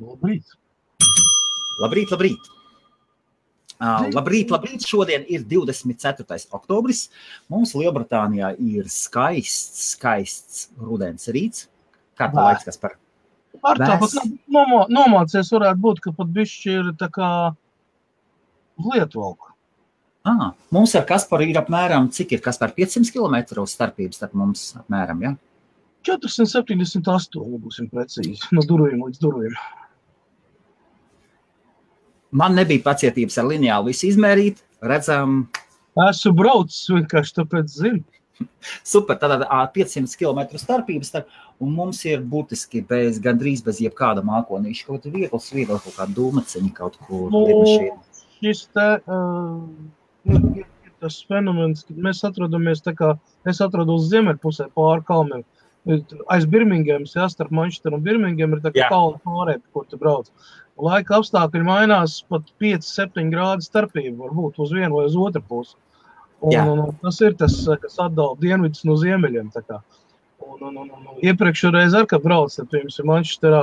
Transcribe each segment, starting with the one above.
Labrīt. Labrīt, labrīt. Labrīt. Šodien ir 24. oktobris. Mums Lielbritānijā ir skaists rudens rīts. Kā tā laiks, kas par... Ar tāpat nomācies varētu būt, ka pat bišķi ir tā kā Lietuvā. Mums ar Kasparu ir apmēram, cik ir Kaspar 500 km starpības starp mums apmēram, ja? 478, ja būsim precīzi, no durvīm līdz durvīm. Man nebija pacietības ar lineālu visu izmērīt, redzam... Esmu braucis vienkārši, tāpēc zinu. Super, tātad 500 km starpības starp, un mums ir būtiski bez, gandrīz bez jebkāda mākonīša, kaut viegli kaut kā dūmaciņa kaut kur. Šis te ir tas fenomens, kad mēs atrodamies tā kā, es atrodos ziemeļpusē pār kalmiem, aiz Birmingemas, ja, starp Manchesteru un Birmingemu ir tā kā kalna pārēp, kur tu brauc. Laika apstākļi mainās pat 5-7 grādu starpību, varbūt uz vienu vai uz otru pusi. Un tas ir tas, kas atdala dienvidus no ziemeļiem, tā kā. Un iepriekšreiz ar, kad brauc, tad, piemēram, Manchesterā,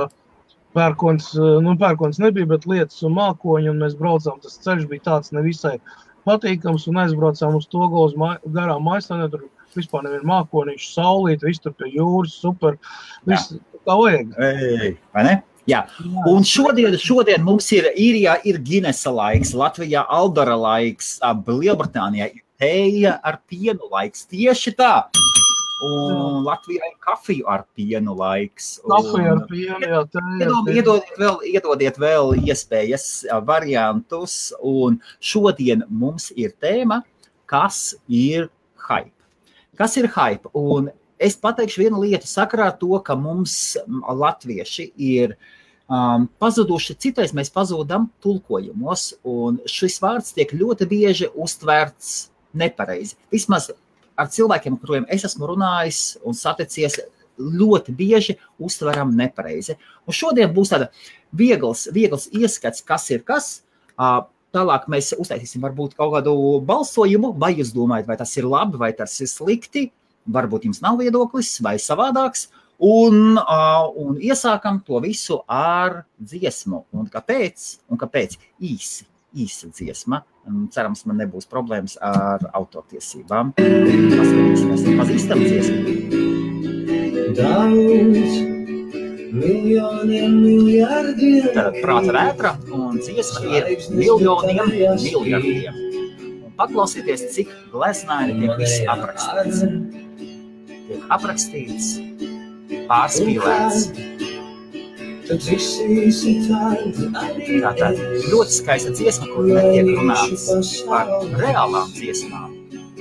pērkons nebija, bet lietas un mākoņi, un mēs braucām, tas ceļš bija tāds nevisai patīkams, un aizbraucām uz to galu garām maistām, tur vispār nevien mākoņiši, saulīt, viss tur pie jūras, super, viss kā vajag. Vai ne? Jā, un šodien mums ir Īrijā ir Ginesa laiks, Latvijā Aldara laiks, Lielbritānijā ir tēja ar pienu laiks, tieši tā. Un Latvijai kafiju ar pienu laiks. Kafiju ar pienu, jā. Iedodiet vēl iespējas variantus. Un šodien mums ir tēma, kas ir hype. Kas ir hype? Un es pateikšu vienu lietu sakarā to, ka mums latvieši ir pazuduši. Citais mēs pazudam tulkojumos. Un šis vārds tiek ļoti bieži uztvērts nepareizi. Vismaz ar cilvēkiem, kuriem es esmu runājis un saticies, ļoti bieži uztveram nepareizi. Un šodien būs tāda viegls ieskats, kas ir kas. Tālāk mēs uztaisīsim varbūt kaut kādu balsojumu, vai jūs domājat, vai tas ir labi, vai tas ir slikti, varbūt jums nav viedoklis, vai savādāks. Un iesākam to visu ar dziesmu. Un kāpēc? Īsa dziesma. Cerams, man nebūs problēmas ar autortiesībām. Paskatīsimies, pazīstam dziesmu. Daudz, miljoniem, miljardiem. Tad Prāta Vētra un dziesma ir miljoniem, miljardiem. Un paklausieties, cik gleznaini tiek viss aprakstīts. Pārspīlēts. Tātad ļoti skaista dziesma, kur netiek runāts par reālām dziesmām,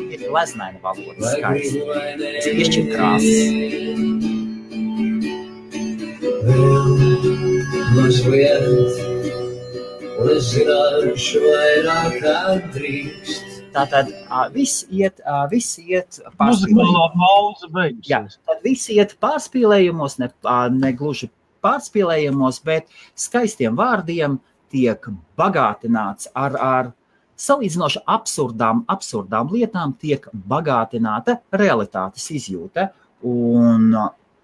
ir gleznaina valoda skaista, cieši krāsas. Tātad viss iet pārspīlējumos. Jā, tad viss iet pārspīlējumos, ne gluži pārspīlējumos, bet skaistiem vārdiem tiek bagātināts ar salīdzinoši absurdām lietām tiek bagātināta realitātes izjūta. Un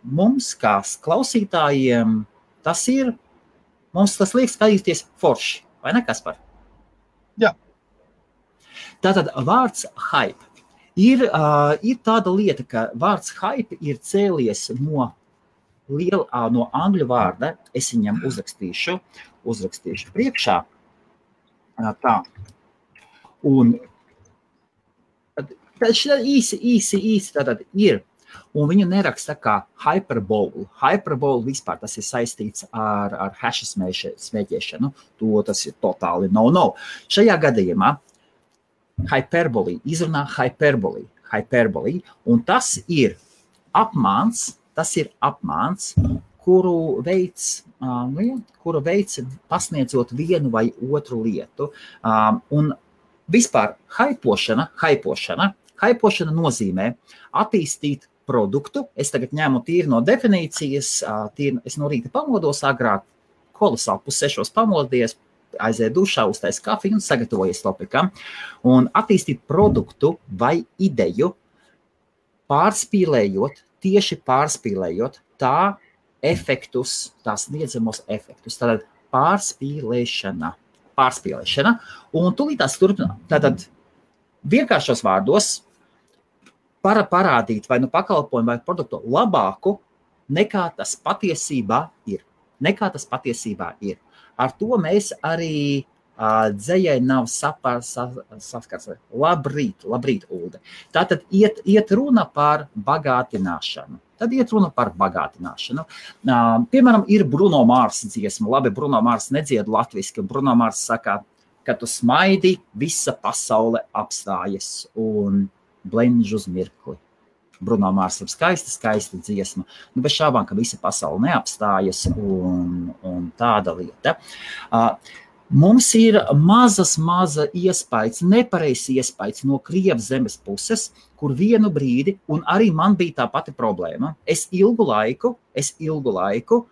mums, kā klausītājiem, tas liek skatīties forši, vai ne, Kaspar? Jā. Tātad vārds hype. Ir tāda lieta, ka vārds hype ir cēlies no angļu vārda, es viņam uzrakstīšu priekšā. Tā. Un tad īsi tātad ir. Un viņu neraksta kā hyperbole. Hyperbole vispār tas ir saistīts ar haša smēķēšanu. To tas ir totāli no. Šajā gadījumā hyperbole, izrunā hyperbole. Un tas ir apmāns. Tas ir apmāns, kuru veids pasniedzot vienu vai otru lietu. Un vispār haipošana nozīmē attīstīt produktu. Es tagad ņēmu tīri no definīcijas, es no rīta pamodos agrāk, kolosāli 5:30 pamodies, aizēju dušā, uztais kafiju un sagatavojies topikam. Un attīstīt produktu vai ideju, tieši pārspīlējot tā efektus, tās niedzamos efektus. Tātad pārspīlēšana. Un tūlītās turpināt, tātad vienkāršos vārdos parādīt vai nu pakalpojumu vai produktu labāku, nekā tas patiesībā ir. Ar to mēs arī dzējai nav saskars. Labrīt, Ulde. Tātad iet runa par bagātināšanu. Piemēram, ir Bruno Mars dziesma. Labi, Bruno Mars nedzied latviski. Bruno Mars saka, ka tu smaidi, visa pasaule apstājas un blenž uz mirkli. Bruno Mars ir skaista dziesma. Nu, bez šābām, ka visa pasaule neapstājas un tāda lieta. Mums ir maza iespējas, nepareizs iespējas no Krievas zemes puses, kur vienu brīdi, un arī man bija tā pati problēma, es ilgu laiku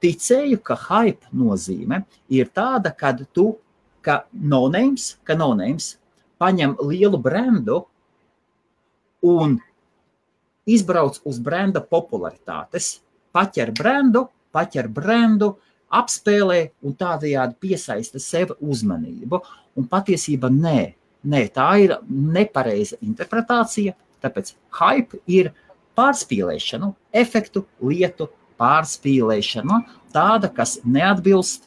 ticēju, ka hype nozīme ir tāda, kad tu, ka no names paņem lielu brendu un izbrauc uz brenda popularitātes, paķer brendu, apspēlē un tādējādi piesaista sev uzmanību. Un patiesībā nē, tā ir nepareiza interpretācija, tāpēc hype ir pārspīlēšana, efektu lietu pārspīlēšana, tāda, kas neatbilst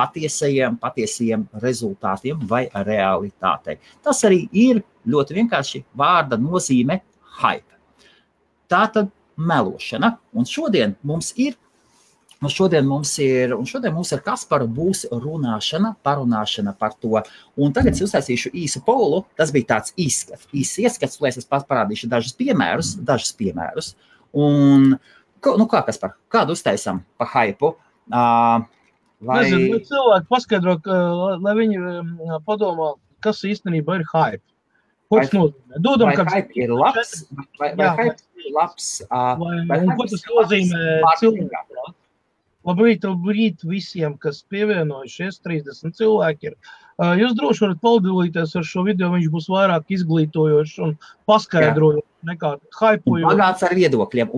patiesajiem rezultātiem vai realitātei. Tas arī ir ļoti vienkārši vārda nozīme hype. Tātad melošana. Un šodien mums ir Kaspara būs parunāšana par to. Un tagad es uztaisīšu īsu polu. Tas bija tāds īss ieskats, lai es pats parādīšu dažus piemērus. Un, kā, Kaspar, kādu uztaisam pa hypu? Nezinu, lai cilvēki paskaidro, lai viņi padomā, kas īstenībā ir hype. Ko tas nozīmē? Labrīt visiem, kas pievienojušies, 30 cilvēki ir. Jūs droši varat paldies ar šo video, viņš būs vairāk izglītojošs un paskaidrojošs nekā haipojošs. Bagāts ar viedokļiem.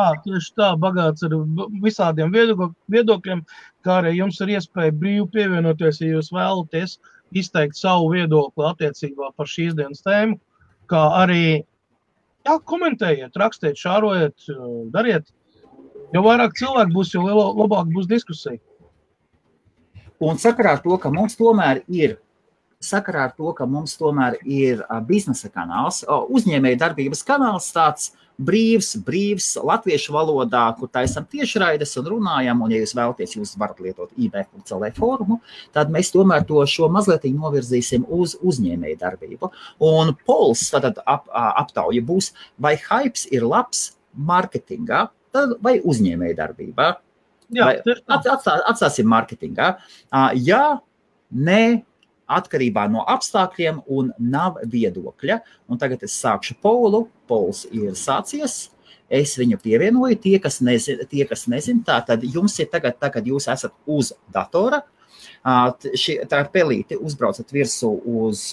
Tieši tā, bagāts ar visādiem viedokļiem, kā arī jums ir iespēja brīvi pievienoties, ja jūs vēlaties izteikt savu viedokli attiecībā par šīs dienas tēmu, kā arī komentējiet, rakstiet, šārojiet, dariet. Jo vairāk cilvēku būs, jo labāk būs diskusija. Un sakarā ar to, ka mums tomēr ir biznesa kanāls, uzņēmēja darbības kanāls, tāds brīvs latviešu valodā, kur taisam tiešraides un runājam, un ja jūs vēlaties, jūs varat lietot IB.CLE forumu, tad mēs tomēr to šo mazlietiņu novirzīsim uz uzņēmēju darbību. Un pols, tad aptauja būs, vai hypes ir labs marketingā, vai uzņēmēju darbībā? Jā, atstāsim marketingā. Jā, nē, atkarībā no apstākļiem un nav viedokļa. Un tagad es sākšu polu. Pols ir sācies. Es viņu pievienoju. Tie, kas nezin, tātad jums ir tagad, kad jūs esat uz datora. Tā pelīti uzbraucat virsū uz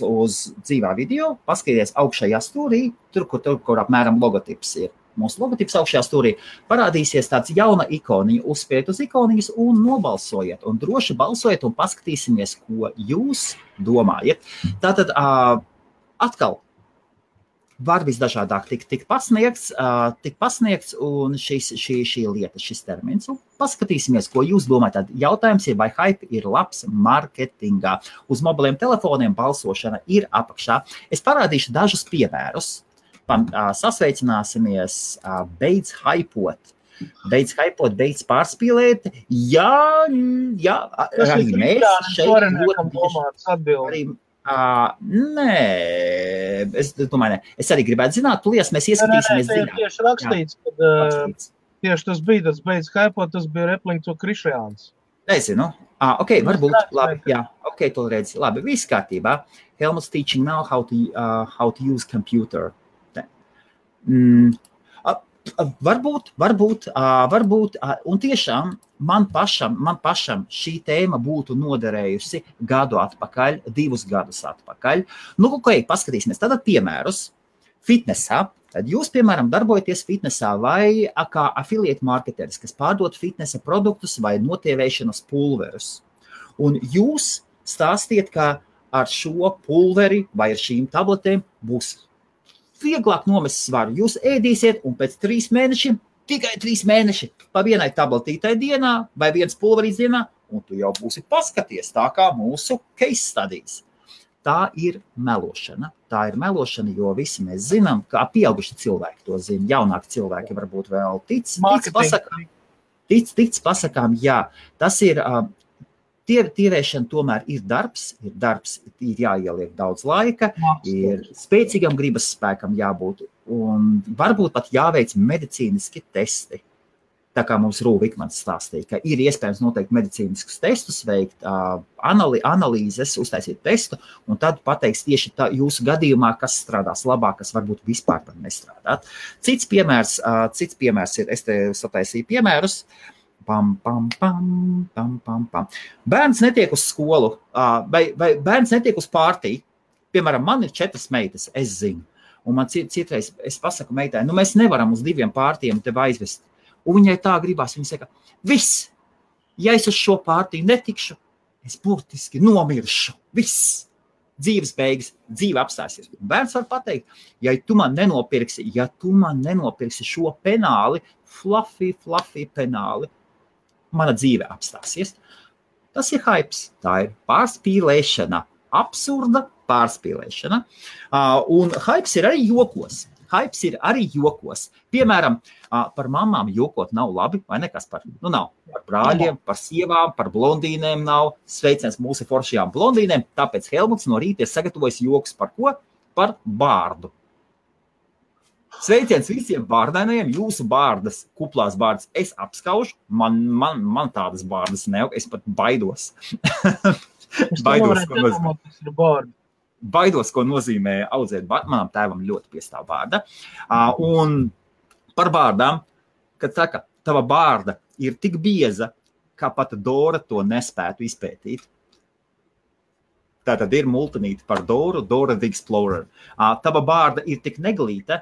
dzīvā video. Paskaties augšējā stūrī, tur, kur apmēram logotips ir. Mūsu logotips augšajā stūrī parādīsies tāds jauna ikoniņa, uzspiet uz ikonijas un nobalsojiet, un droši balsojiet un paskatīsimies, ko jūs domājat. Tātad atkal var visdažādāk tik pasniegts un šī lieta, šis termins. Un paskatīsimies, ko jūs domājat. Tad jautājums ir, vai hype ir labs marketingā. Uz mobiliem telefoniem balsošana ir apakšā. Es parādīšu dažus piemērus. Sasveicināsimies, beidz haipot, beidz pārspīlēt. Jā, arī mēs šeit ļoti... Nē, es domāju, ne. Es arī gribētu zināt, tulies mēs ieskatīsimies zināt. Tieši rakstīts, kad tieši tas bija, tas beidz haipot, tas bija Replinko Krišajāns. Nezinu. Ok, varbūt, labi, jā. Ok, to redzi, labi, viss kārtībā. Helmut's teaching now how to use computer. Varbūt, un tiešām man pašam šī tēma būtu noderējusi divus gadus atpakaļ. Nu, paskatīsimies. Tātad piemērus fitnesā, Tad jūs, piemēram, darbojaties fitnesā vai kā affiliate marketeris, kas pārdod fitnesa produktus vai notievēšanas pulverus. Un jūs stāstiet, ka ar šo pulveri vai ar šīm tabletēm būs vieglāk nomest svaru. Jūs ēdīsiet un pēc 3 mēnešiem, tikai 3 mēneši, pa vienai tabletītai dienā vai viens pulverīs dienā, un tu jau būsi paskaties tā kā mūsu case studies. Tā ir melošana, jo visi mēs zinām, kā pieauguši cilvēki to zina. Jaunāki cilvēki varbūt vēl tic pasakām, jā. Tas ir, tīrēšana tomēr ir darbs, ir jāieliek daudz laika, ir spēcīgam gribas spēkam jābūt, un varbūt pat jāveic medicīniski testi. Tā kā mums Rūvikmans stāstīja, ka ir iespējams noteikti medicīniskus testus veikt, analīzes, uztaisīt testu, un tad pateiks tieši tā jūsu gadījumā, kas strādās labāk, kas varbūt vispār var nestrādāt. Cits piemērs ir, es te sataisīju piemērus, Bērns netiek uz skolu, vai bērns netiek uz pārtī. Piemēram, man ir 4 meitas, es zinu, un man citreiz, es pasaku meitai, mēs nevaram uz 2 pārtiem tev aizvest. Un viņai tā gribas, viņa saka, viss, ja es uz šo pārtī netikšu, es burtiski nomiršu, viss, dzīves beigas, dzīve apstāsies. Un bērns var pateikt, ja tu man nenopirksi šo penāli, fluffy penāli, mana dzīve apstāsies. Tas ir hypes, tā ir pārspīlēšana, absurda pārspīlēšana. Un hypes ir arī jokos. Piemēram, par mamām jokot nav labi, vai ne, Kaspar? Nav. Par brāļiem, par sievām, par blondīnēm nav. Sveiciens mūsu foršajām blondīnēm, tāpēc Helmuts no rīta ir sagatavojis jokus par ko? Par bārdu. Sveiciens visiem bārdainajiem, jūsu bārdas, kuplās bārdas. Es apskaužu, man tādas bārdas nevajag, es pat baidos. Baidos, ko nozīmē audzēt bārdu. Manam tēvam ļoti piestāv bārda. Un par bārdām, kad saka, tava bārda ir tik bieza, kā pat Dora to nespētu izpētīt. Tātad ir multinīti par Doru, Dora the Explorer. Tava bārda ir tik neglīta,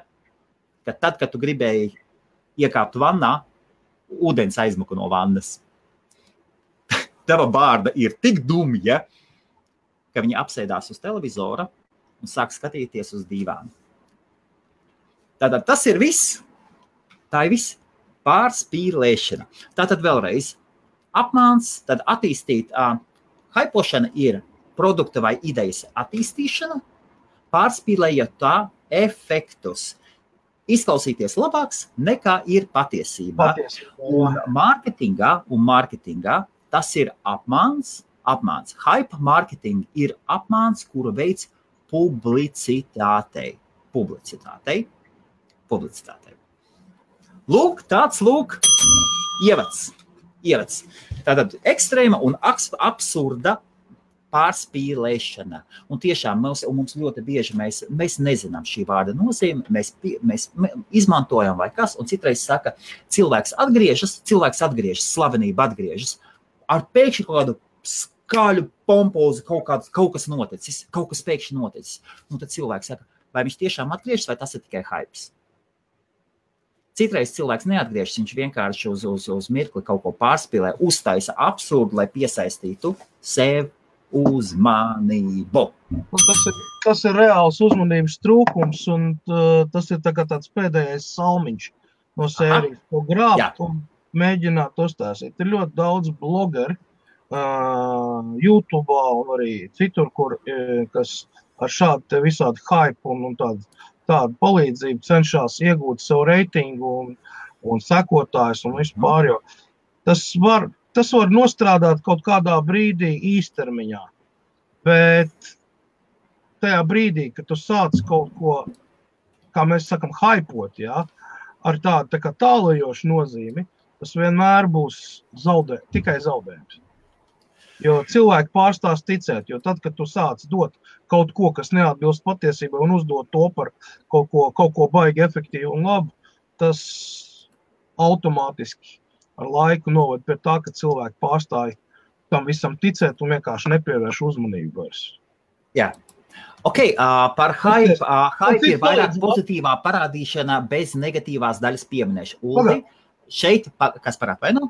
ka tad, kad tu gribēji iekāpt vannā, ūdens aizmuka no vannas. Tava bārda ir tik dumja, ka viņa apsēdās uz televizora un sāk skatīties uz divām. Tātad tas ir viss. Tā ir viss pārspīlēšana. Tātad vēlreiz apmāns, tad attīstīt. Haipošana ir produkta vai idejas attīstīšana, pārspīlējot tā efektus. Izklausīties labāks nekā ir patiesībā. Un mārketingā tas ir apmāns. Hype marketing ir apmāns, kuru veids publicitātei. Lūk, tāds ievads. Tātad ekstrēma un absurda pārspīlēšana. Un tiešām mums ļoti bieži mēs nezinām šī vārda nozīmi, mēs izmantojam vai kas, un citreiz saka, cilvēks atgriežas, slavenība atgriežas, ar pēkšņi kādu skaļu pompozu, kaut kas pēkšņi noticis. Un tad cilvēks saka, vai viņš tiešām atgriežas, vai tas ir tikai hypes? Citreiz cilvēks neatgriežas, viņš vienkārši uz mirkli kaut ko pārspīlē, uztaisa absurdu, lai piesaistītu sev uzmanību. Un tas ir reāls uzmanības trūkums, un tas ir tāds pēdējais salmiņš no sērijas, ko grābt un mēģināt uzstāstīt. Ir ļoti daudz blogeri YouTube un arī citur, kur, kas ar šādu visādu hype un tādu palīdzību cenšas iegūt savu reitingu un sekotājus un vispār, jo tas var nostrādāt kaut kādā brīdī īstermiņā, bet tajā brīdī, kad tu sāc kaut ko, kā mēs sakam, haipot, jā, ar tādu tālajošu nozīmi, tas vienmēr būs tikai zaudējums. Jo cilvēki pārstās ticēt, jo tad, kad tu sāc dot kaut ko, kas neatbilst patiesībai un uzdot to par kaut ko baigi efektīvu un labu, tas automātiski ar laiku noved pie tā, ka cilvēki pārstāja tam visam ticēt un vienkārši nepievērš uzmanību vairs. Jā, Ok, par hype, hype ir vairāk pozitīvā parādīšana bez negatīvās daļas pieminēšu. Uldi, šeit, kas par atvainu?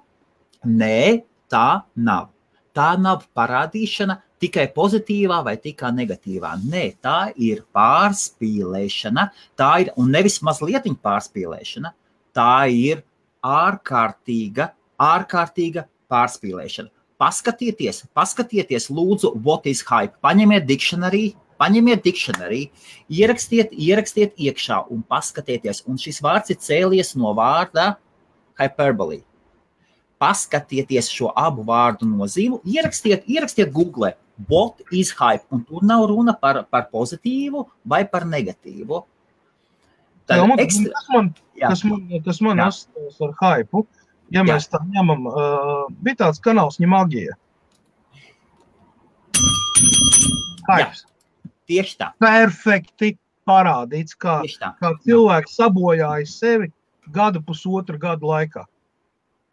Nē, tā nav. Tā nav parādīšana tikai pozitīvā vai tikai negatīvā. Nē, tā ir pārspīlēšana, tā ir, un nevis mazlietiņa pārspīlēšana, tā ir ārkārtīga pārspīlēšana. Paskatieties, lūdzu, what is hype. Paņemiet dictionary, ierakstiet iekšā un paskatieties. Un šis vārds ir cēlies no vārda hyperbole. Paskatieties šo abu vārdu nozīmu, ierakstiet Google, what is hype, un tur nav runa par pozitīvu vai par negatīvu. Tad jā, kas man astās ar hype, ja mēs tā ņemam, bija tāds kanāls Ņemagija. Hypes. Jā, tieši tā. Perfekti parādīts, kā cilvēks sabojāja sevi pusotru gadu laikā.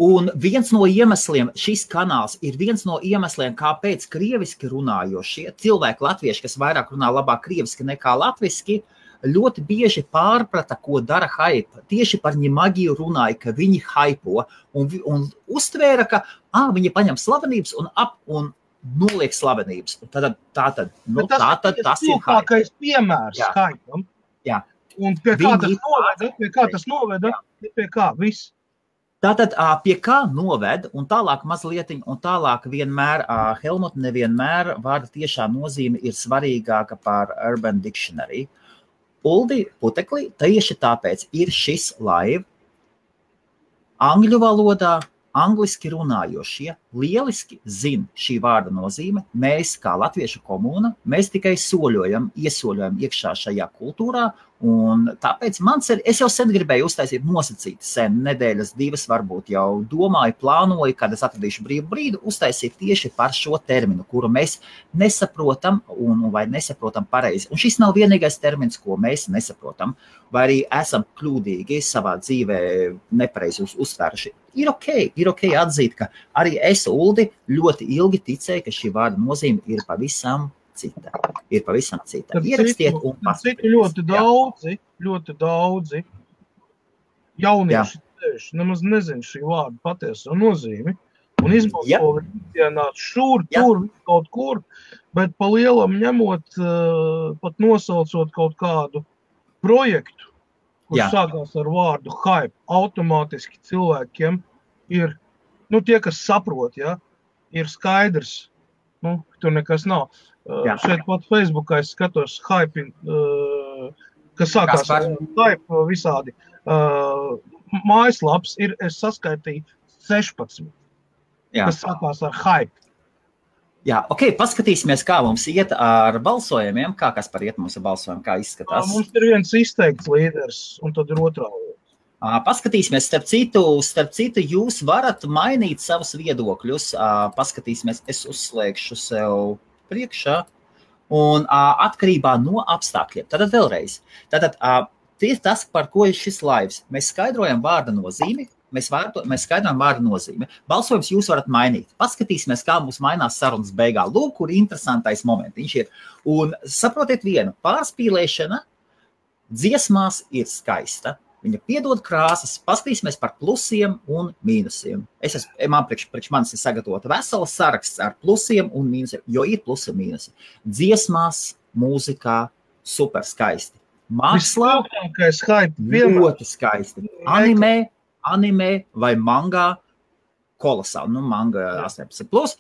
Un viens no iemesliem, šis kanāls ir viens no iemesliem, kāpēc krieviski runājošie cilvēki latvieši, kas vairāk runā labāk krieviski nekā latviski, ļoti bieži pārprata, ko dara hype. Tieši par Ņemagiju runāja, ka viņi hypo un uztvēra, ka viņi paņem slavenības un noliek slavenības. Tas ir cilvēkais piemērs hypam. Jā. Un pie kā tas noveda, viss. Tātad pie kā noved, un tālāk vienmēr, Helmut, nevienmēr vārda tiešā nozīme ir svarīgāka par Urban Dictionary. Uldi, putekli, tieši tāpēc ir šis live. Angļu valodā, angliski runājošie, lieliski zin šī vārda nozīme. Mēs, kā latviešu komuna, mēs tikai iesoļojam iekšā šajā kultūrā. Un tāpēc es jau sen gribēju uztaisīt nosacīt sen, nedēļas divas varbūt jau domāju, plānoju, kad es atradīšu brīvu brīdu, uztaisīt tieši par šo terminu, kuru mēs nesaprotam vai nesaprotam pareizi. Un šis nav vienīgais termins, ko mēs nesaprotam, vai arī esam kļūdīgi savā dzīvē nepareizi uztvēruši. Ir ok atzīt, ka arī es, Uldi, ļoti ilgi ticēju, ka šī vārda nozīme ir pavisam cita. Ierakstiet un paskatieties. Ļoti daudzi jaunieši tieši nemaz nezinu šī vārda patieso nozīmi un izmanto vienādi šur, tur, kaut kur, bet pa lielam ņemot, pat nosaucot kaut kādu projektu, kurš sākās ar vārdu hype, automātiski cilvēkiem ir, tie, kas saprot, ir skaidrs, tur nekas nav. Šeit pat Facebookā es skatos hype, kas sākās ar hype visādi. Mājaslaps ir, es saskaitīju, 16, kas sākās ar hype. Jā, ok, paskatīsimies, kā mums iet ar balsojumiem, kā kas par iet mums ar balsojumiem, kā izskatās. Mums ir viens izteikts līderis, un tad ir otrā. Paskatīsimies, starp citu, jūs varat mainīt savus viedokļus. Paskatīsimies, es uzslēgšu sev priekšā un atkarībā no apstākļiem. Tātad vēlreiz. Tātad tas, par ko ir šis laivs. Mēs skaidrojam vārda nozīmi. Mēs skaidrojam vārda nozīmi. Balsojums jūs varat mainīt. Paskatīsimies, kā mums mainās sarunas beigā. Lūk, kur interesantais momentiņš ir. Un saprotiet vienu. Pārspīlēšana dziesmās ir skaista. Viņa piedod krāsas, paskatīsimies par plusiem un mīnusiem. Priekš manis ir sagatavota vesela saraksts ar plusiem un mīnusiem, jo ir plusi un mīnusi. Dziesmās, mūzikā, super skaisti. Mākslā, ļoti skaisti. Anime vai mangā, kolosāli, manga 18 plus.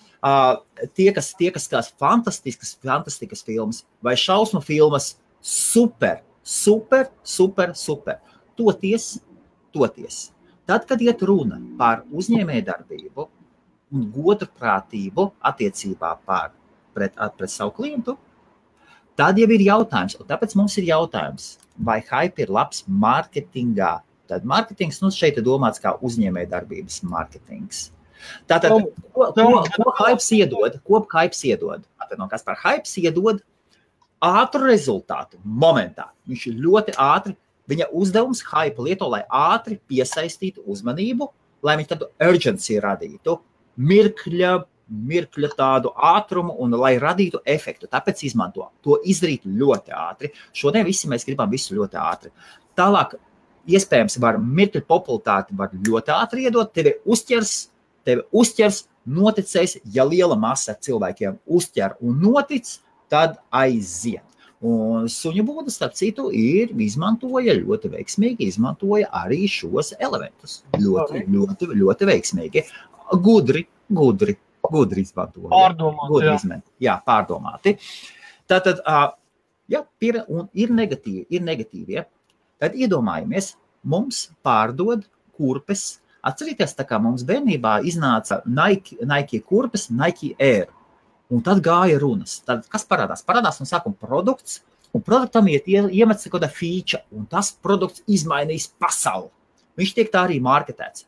Tie, kas fantastiskas filmas vai šausmu filmas, super. Toties. Tad, kad iet runa par uzņēmējdarbību un godprātību attiecībā pret savu klientu, tad jau ir jautājums. Un tāpēc mums ir jautājums, vai hype ir labs mārketingā. Tad mārketings, šeit ir domāts kā uzņēmējdarbības mārketings. Tātad, ko hype iedod? Kas par hype iedod? Ātru rezultātu momentā. Viņš ir ļoti ātri. Viņa uzdevums hype lieto, lai ātri piesaistītu uzmanību, lai viņš tādu urgency radītu, mirkļa mirkļa tādu ātrumu un lai radītu efektu. Tāpēc izmanto. To izdarīt ļoti ātri. Šodien visi mēs gribam visu ļoti ātri. Tālāk, iespējams, var mirkļa popularitāti var ļoti ātri iedot. Tevi uzķers, noticēs, ja liela masa cilvēkiem uzķer un notic, tad aiziet. Un suņu būda, starp citu, ir izmantoja ļoti veiksmīgi, izmantoja arī šos elementus. Ļoti veiksmīgi. Gudri izmantoja. Pārdomāti. Tātad, ja, un ir negatīvi. Ja. Tad iedomājamies, mums pārdod kurpes. Atcerieties, tā kā mums bērnībā iznāca Nike kurpes, Nike Air. Un tad gāja runas. Tad kas parādās? Parādās un sākuma produkts, un produktam iemets kāda feature, un tas produkts izmainīs pasauli. Viņš tiek tā arī marketēts.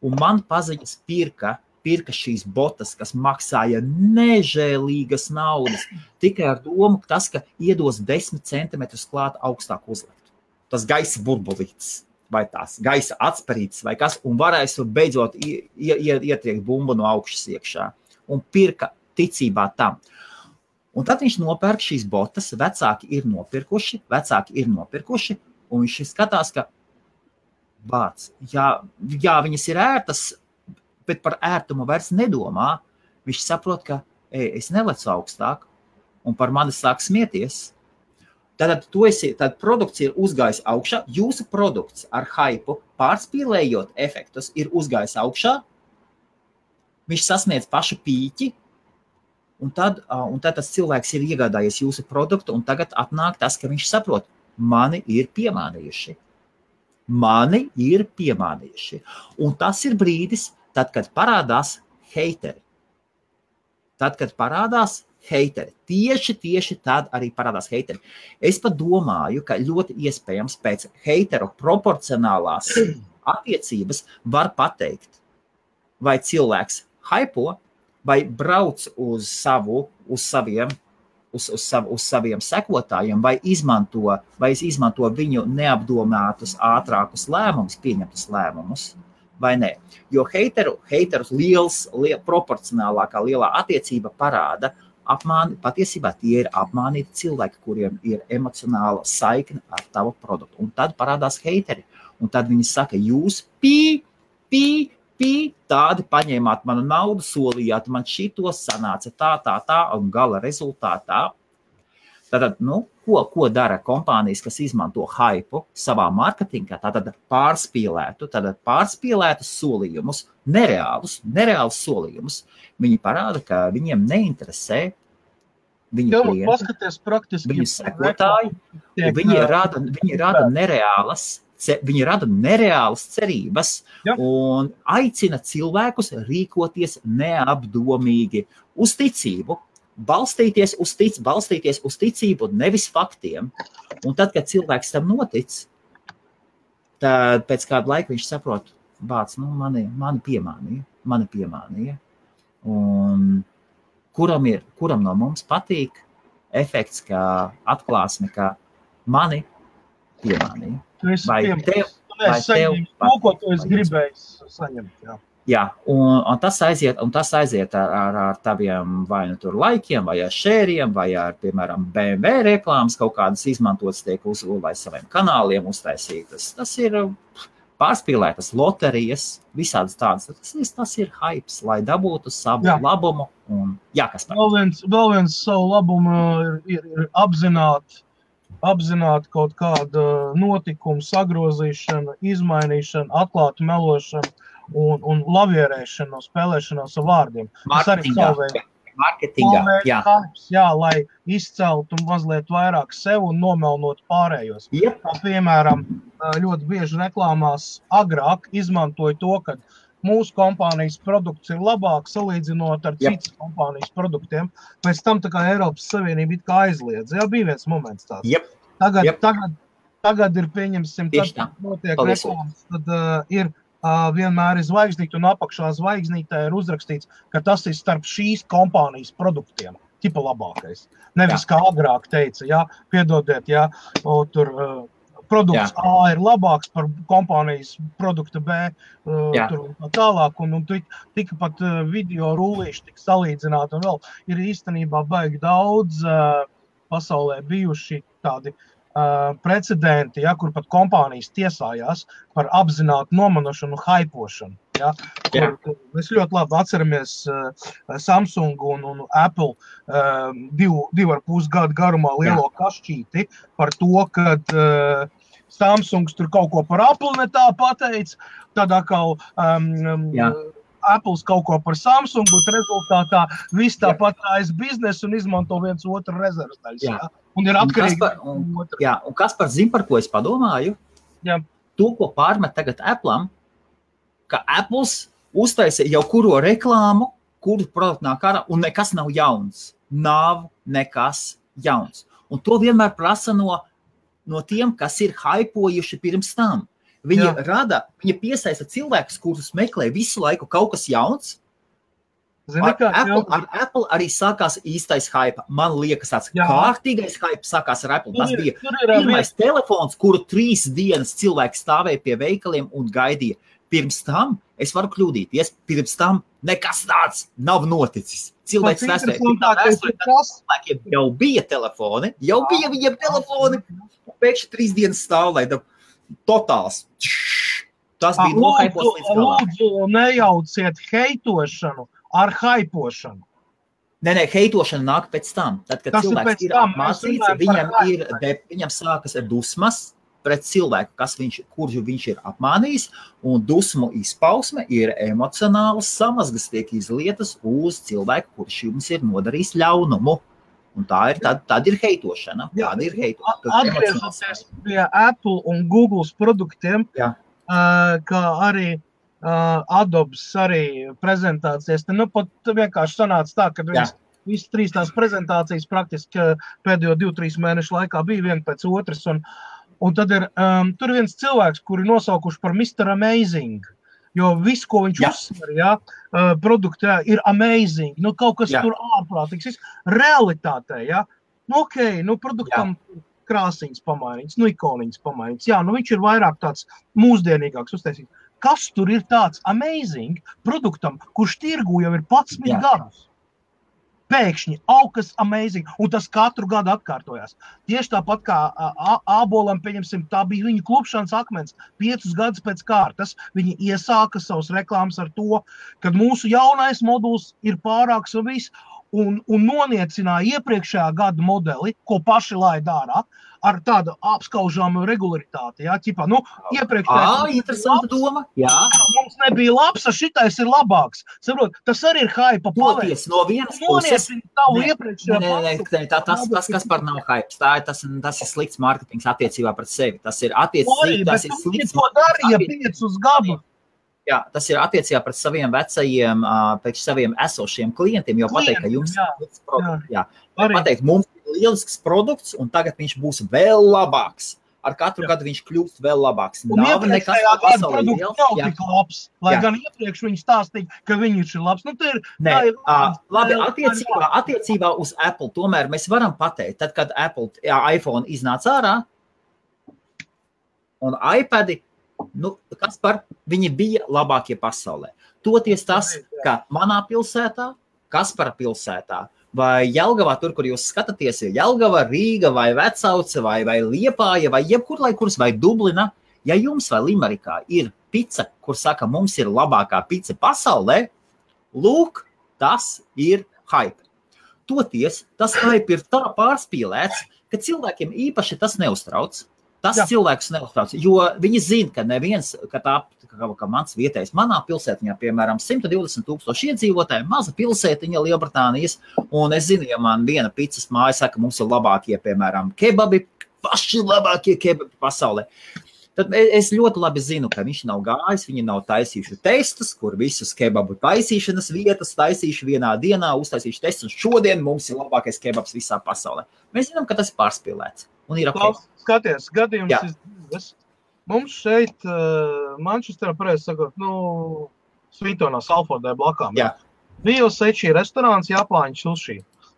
Un man paziņas pirka šīs botas, kas maksāja nežēlīgas naudas, tikai ar domu, ka tas, ka iedos 10 centimetrus klāt augstāk uzlikt. Tas gaisa burbulītis, vai tās gaisa atsparītis, vai kas, un varēs beidzot ietriekt bumbu no augšas iekšā. Un pirka ticībā tam. Un tad viņš nopērk šīs botas, vecāki ir nopirkuši, un viņš skatās, ka bāc, jā, viņas ir ērtas, bet par ērtumu vairs nedomā. Viņš saprot, ka es nelecu augstāk, un par mani sāk smieties. Tad produkts ir uzgājis augšā, jūsu produkts ar haipu pārspīlējot efektus ir uzgājis augšā, viņš sasniedz pašu pīķi, un tad tas cilvēks ir iegādājies jūsu produktu, un tagad atnāk tas, ka viņš saprot, mani ir piemānījuši. Un tas ir brīdis, kad parādās heiteri. Tieši tad arī parādās heiteri. Es pat domāju, ka ļoti iespējams pēc heiteru proporcionālās attiecības var pateikt, vai cilvēks haipo, vai brauc uz saviem sekotājiem, vai izmanto viņu neapdomātus, ātrākus lēmumus, pieņemtus lēmumus, vai nē. Jo heiterus proporcionālākā lielā attiecība parāda, patiesībā tie ir apmānīti cilvēki, kuriem ir emocionāla saikne ar tavu produktu. Un tad parādās heiteri. Un tad viņi saka, jūs tādi paņēmāt manu naudu, solījāt man šito, sanāca tā, un gala rezultātā. Tātad, ko dara kompānijas, kas izmanto haipu savā marketingā, pārspīlētu solījumus, nereālus solījumus. Viņi parāda, ka viņiem neinteresē viņu klienti, viņu sekotāji, viņi rada nereālas. Viņi rada nereālas cerības un aicina cilvēkus rīkoties neapdomīgi uz ticību, balstīties uz ticību, nevis faktiem. Un tad, kad cilvēks tam notic, tad pēc kādu laiku viņš saprot, bāc, mani piemānīja. Un kuram no mums patīk efekts, kā atklāsme, kā mani piemānīja. Tu esi saņemt to, ko tu esi gribējis saņemt, jā. Jā, un tas aiziet ar taviem vai nu tur laikiem, vai ar šēriem, vai ar, piemēram, BMW reklāmas kaut kādas izmantotas tiek vai saviem kanāliem uztaisītas. Tas ir pārspīlētas loterijas, visādas tādas. Tas ir haips, lai dabūtu savu labumu. Un, jā, kas pēc? Vēl viens savu labumu ir apzināt kaut kādu notikumu, sagrozīšanu, izmainīšanu, atklātu melošanu un lavierēšanu, spēlēšanos ar vārdiem. Marketingā. Jā, lai izceltu mazliet vairāk sev un nomelnot pārējos. Yep. Tā, piemēram, ļoti bieži reklāmās agrāk izmantoja to, ka mūsu kompānijas produkts ir labāk salīdzinot ar citas kompānijas produktiem. Pēc tam tā kā Eiropas Savienība it kā aizliedz. Jā, bija viens moments tāds. Yep. Tagad ir pieņemsim, tad notiek reklāmas, tad vienmēr ir zvaigznīti un apakšā zvaigznītē ir uzrakstīts, ka tas ir starp šīs kompānijas produktiem. Tipa labākais. Nevis kā agrāk teica, piedodiet, tur produkts jā. A ir labāks par kompānijas produkta B, tur tālāk, un tika pat video rulīši tik salīdzināt, un vēl ir īstenībā baigi daudz pasaulē bijuši tādi precedenti, ja, kur pat kompānijas tiesājās par apzinātu nomanošanu un haipošanu. Ja, kur mēs ļoti labi atceramies Samsung un Apple divu ar pus gadu garumā lielo kašķīti par to, kad Samsungs tur kaut ko par Apple ne tā pateic, tad atkal Apples kaut ko par Samsung, bet rezultātā viss tāpat aiz biznesu un izmanto viens otru rezervas daļas. Jā. Jā. Un ir atkarīgi. Un kas par zin, par ko es padomāju? Jā. To, ko pārmet tagad Apple'am, ka Apples uztaisa jau kuro reklāmu, kuru produktu nāk ārā, un nekas nav jauns. Nav nekas jauns. Un to vienmēr prasa no tiem, kas ir haipojuši pirms tam. Viņa piesaista cilvēkus, kurus meklē visu laiku kaut kas jauns. Ar Apple arī sākās īstais hype. Man liekas, tāds kārtīgais hype sākās ar Apple. Tas bija pirmais telefons, kuru 3 dienas cilvēki stāvēja pie veikaliem un gaidīja. Pirms tam es varu kļūdīties, pirms tam nekas tāds nav noticis. Cilvēks vēsturē, jau bija telefoni, pēkšņi 3 dienas stāv, lai totāls. Tas bija nohaipos līdz galā. Lūdzu, nejauciet heitošanu ar haipošanu. Nē, heitošana nāk pēc tam. Tad, kad tas cilvēks ir apmācīts, viņam sākas ar dusmas, pret cilvēku, kurš viņš ir apmānījis, un dusmu izpausme ir emocionāls samazgas tiek izlietas uz cilvēku, kurš jums ir nodarījis ļaunumu. Un tad ir heitošana. Ir heitošana. Atgriežoties pie Apple un Googles produktiem, kā arī Adobes arī prezentācijas, pat vienkārši sanāca tā, kad viņas visas 3 tās prezentācijas praktiski pēdējo 2-3 mēnešu laikā bija viena pēc otras, un tad ir tur ir viens cilvēks, kuri nosaukuši par Mr. Amazing, jo viss, ko viņš uzsver, produktā ir amazing, kaut kas tur ārprātīgs, realitātē, produktam krāsiņas pamainīts, ikoniņas pamainīts, viņš ir vairāk tāds mūsdienīgāks uztaisīts. Kas tur ir tāds amazing produktam, kurš tirgu jau ir 11 gadus? Pēkšņi, kas amazing, un tas katru gadu atkārtojās. Tieši tāpat kā ābolam, pieņemsim, tā bija viņa klupšanas akmens 5 gadus pēc kārtas. Viņi iesāka savus reklāmas ar to, kad mūsu jaunais moduls ir pārāks un viss, un noniecināja iepriekšējā gada modeli, ko paši laid ārā, ar tādu apskaužāmu regularitāti, iepriekšējā interesanta doma, mums nebija labs, šitais ir labāks. Saprot, tas arī ir haipa pavērs. No vienas puses, tas, kas par nav haips, tas ir slikts mārketings attiecībā pret sevi. Tas ir slikts mārketings. 5 gadus. Jā, tas ir attiecībā pret saviem vecajiem, pēc saviem esošiem klientiem, jo pateikt, ka jums ir produkts. Pateikt, mums ir lielisks produkts, un tagad viņš būs vēl labāks. Ar katru gadu viņš kļūst vēl labāks. Un iepriekšējā gada produkts nav tik labs, lai gan iepriekš viņi stāstīja, ka viņš ir labs. Attiecībā uz Apple tomēr mēs varam pateikt, tad, kad Apple iPhone iznāca ārā un iPadi, Kaspar, viņi bija labākie pasaulē. Toties tas, ka manā pilsētā, Kaspara pilsētā, vai Jelgavā, tur, kur jūs skatāties, ir Jelgava, Rīga, vai Vecauce, vai Liepāja, vai jebkurlaikurs, vai Dublina, ja jums vai Limerikā ir pica, kur saka, mums ir labākā pica pasaulē, lūk, tas ir hype. Toties, tas hype ir tā pārspīlēts, ka cilvēkiem īpaši tas neuztrauc. Tas cilvēks neuztrauc, jo viņi zina, ka neviens, ka mans vietējs manā pilsētiņā, piemēram, 120,000 iedzīvotāji, maza pilsētiņa Lielbritānijas, un es zinu, ja man viena picas māja saka, mums ir labākie, piemēram, kebabi, paši labākie kebabi pasaulē. Tad es ļoti labi zinu, ka viņš nav gājis, viņi nav taisījuši testus, kur visas kebabu taisīšanas vietas taisījuši vienā dienā, uztaisījuši testus, un šodien mums ir labākais kebabs visā pasaulē. Mēs zinām, ka tas ir pārspīlēts. Un ir skaties, gadījums ir divas. Mums šeit Manchesterā pareizi sakot, Svītonā, Salfordē blakām. Bija jau 6 restorāns Japāņu sushi,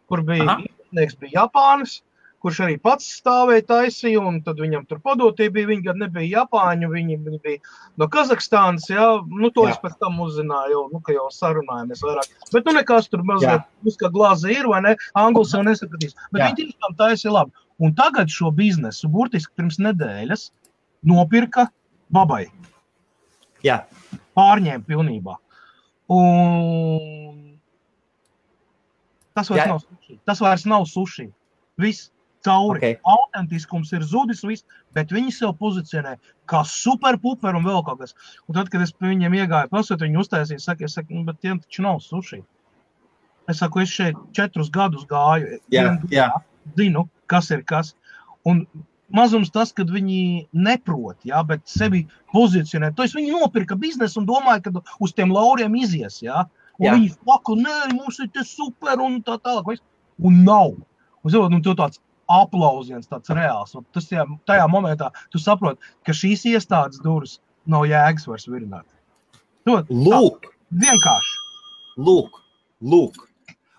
kur bija īpašnieks bija Japānis, kurš arī pats stāvēja taisīja, un tad viņam tur padotie bija, viņi gan nebija Japāņu, viņi bija no Kazahstānas, jā, nu to jā. Es pēc tam uzzināju, jo, nu, ka jau sarunājamies vairāk, bet nu nekās tur mazliet, mums kā glāze ir, vai ne, anglis jau nesakatīs, bet viņi tiešām taisīja labi, un tagad šo biznesu, burtiski pirms nedēļas, nopirka babai, jā. Pārņēma pilnībā, un tas vairs nav suši, viss. Cauri. Okay. Autentiskums ir zudis viss, bet viņi sev pozicionē kā superpuper un vēl kaut kas. Un tad, kad es pie viņiem iegāju pasot, viņi uztaisīja, es saku, nu, bet tiem taču nav suši. Es saku, es šeit 4 gadus gāju. Jā. Zinu, kas ir kas. Un mazums tas, kad viņi neprot, jā, bet sevi pozicionē. To es viņi nopirka biznesu un domāju, ka uz tiem lauriem izies, jā. Un viņi saka, nē, mums ir te super un tā tālāk. Un nav. Un tev tāds aplauziens, tāds reāls. Tas tajā momentā tu saproti, ka šīs iestādes durvis nav jēgas vairs virināt. Lūk! Vienkārši. Lūk.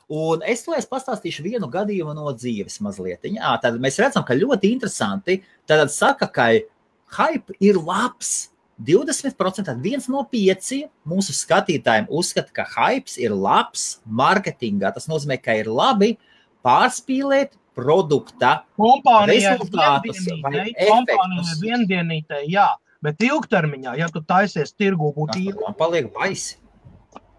Un es to pastāstīšu vienu gadījumu no dzīves mazlietiņa. Tad mēs redzam, ka ļoti interesanti. Tad saka, ka hype ir labs. 20%, 1 no 5 mūsu skatītājiem uzskata, ka hypes ir labs marketingā. Tas nozīmē, ka ir labi pārspīlēt produkta rezultātus vai efektus. Viendienītē, jā, bet ilgtermiņā, ja tu taisies tirgu būt ilgi. Paliek baisi.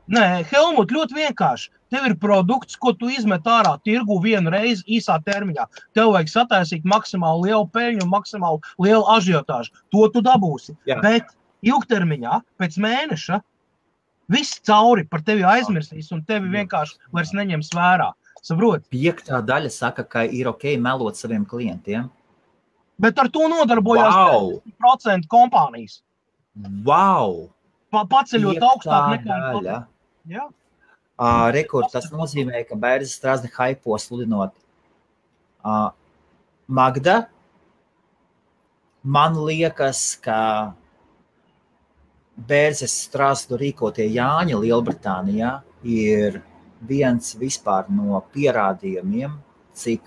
Nē, Helmut, ļoti vienkārši. Tev ir produkts, ko tu izmet ārā tirgu vienu reizi īsā termiņā. Tev vajag sataisīt maksimāli lielu peļņu, maksimāli lielu ažiotāžu. To tu dabūsi. Jā. Bet ilgtermiņā, pēc mēneša, viss cauri par tevi aizmirsīs un tevi vienkārši vairs neņems vērā. Saprot? 5. Daļa saka, ka ir ok melot saviem klientiem. Bet ar to nodarbojās 30% kompānijas. Paceļot augstāk nekā. Jā. Rekord, tas nozīmē, ka bērzi strāzdi haipo sludinot. Magda, man liekas, ka bērzi strāzdu rīkotie Jāņa Lielbritānijā ir viens vispār no pierādījumiem, cik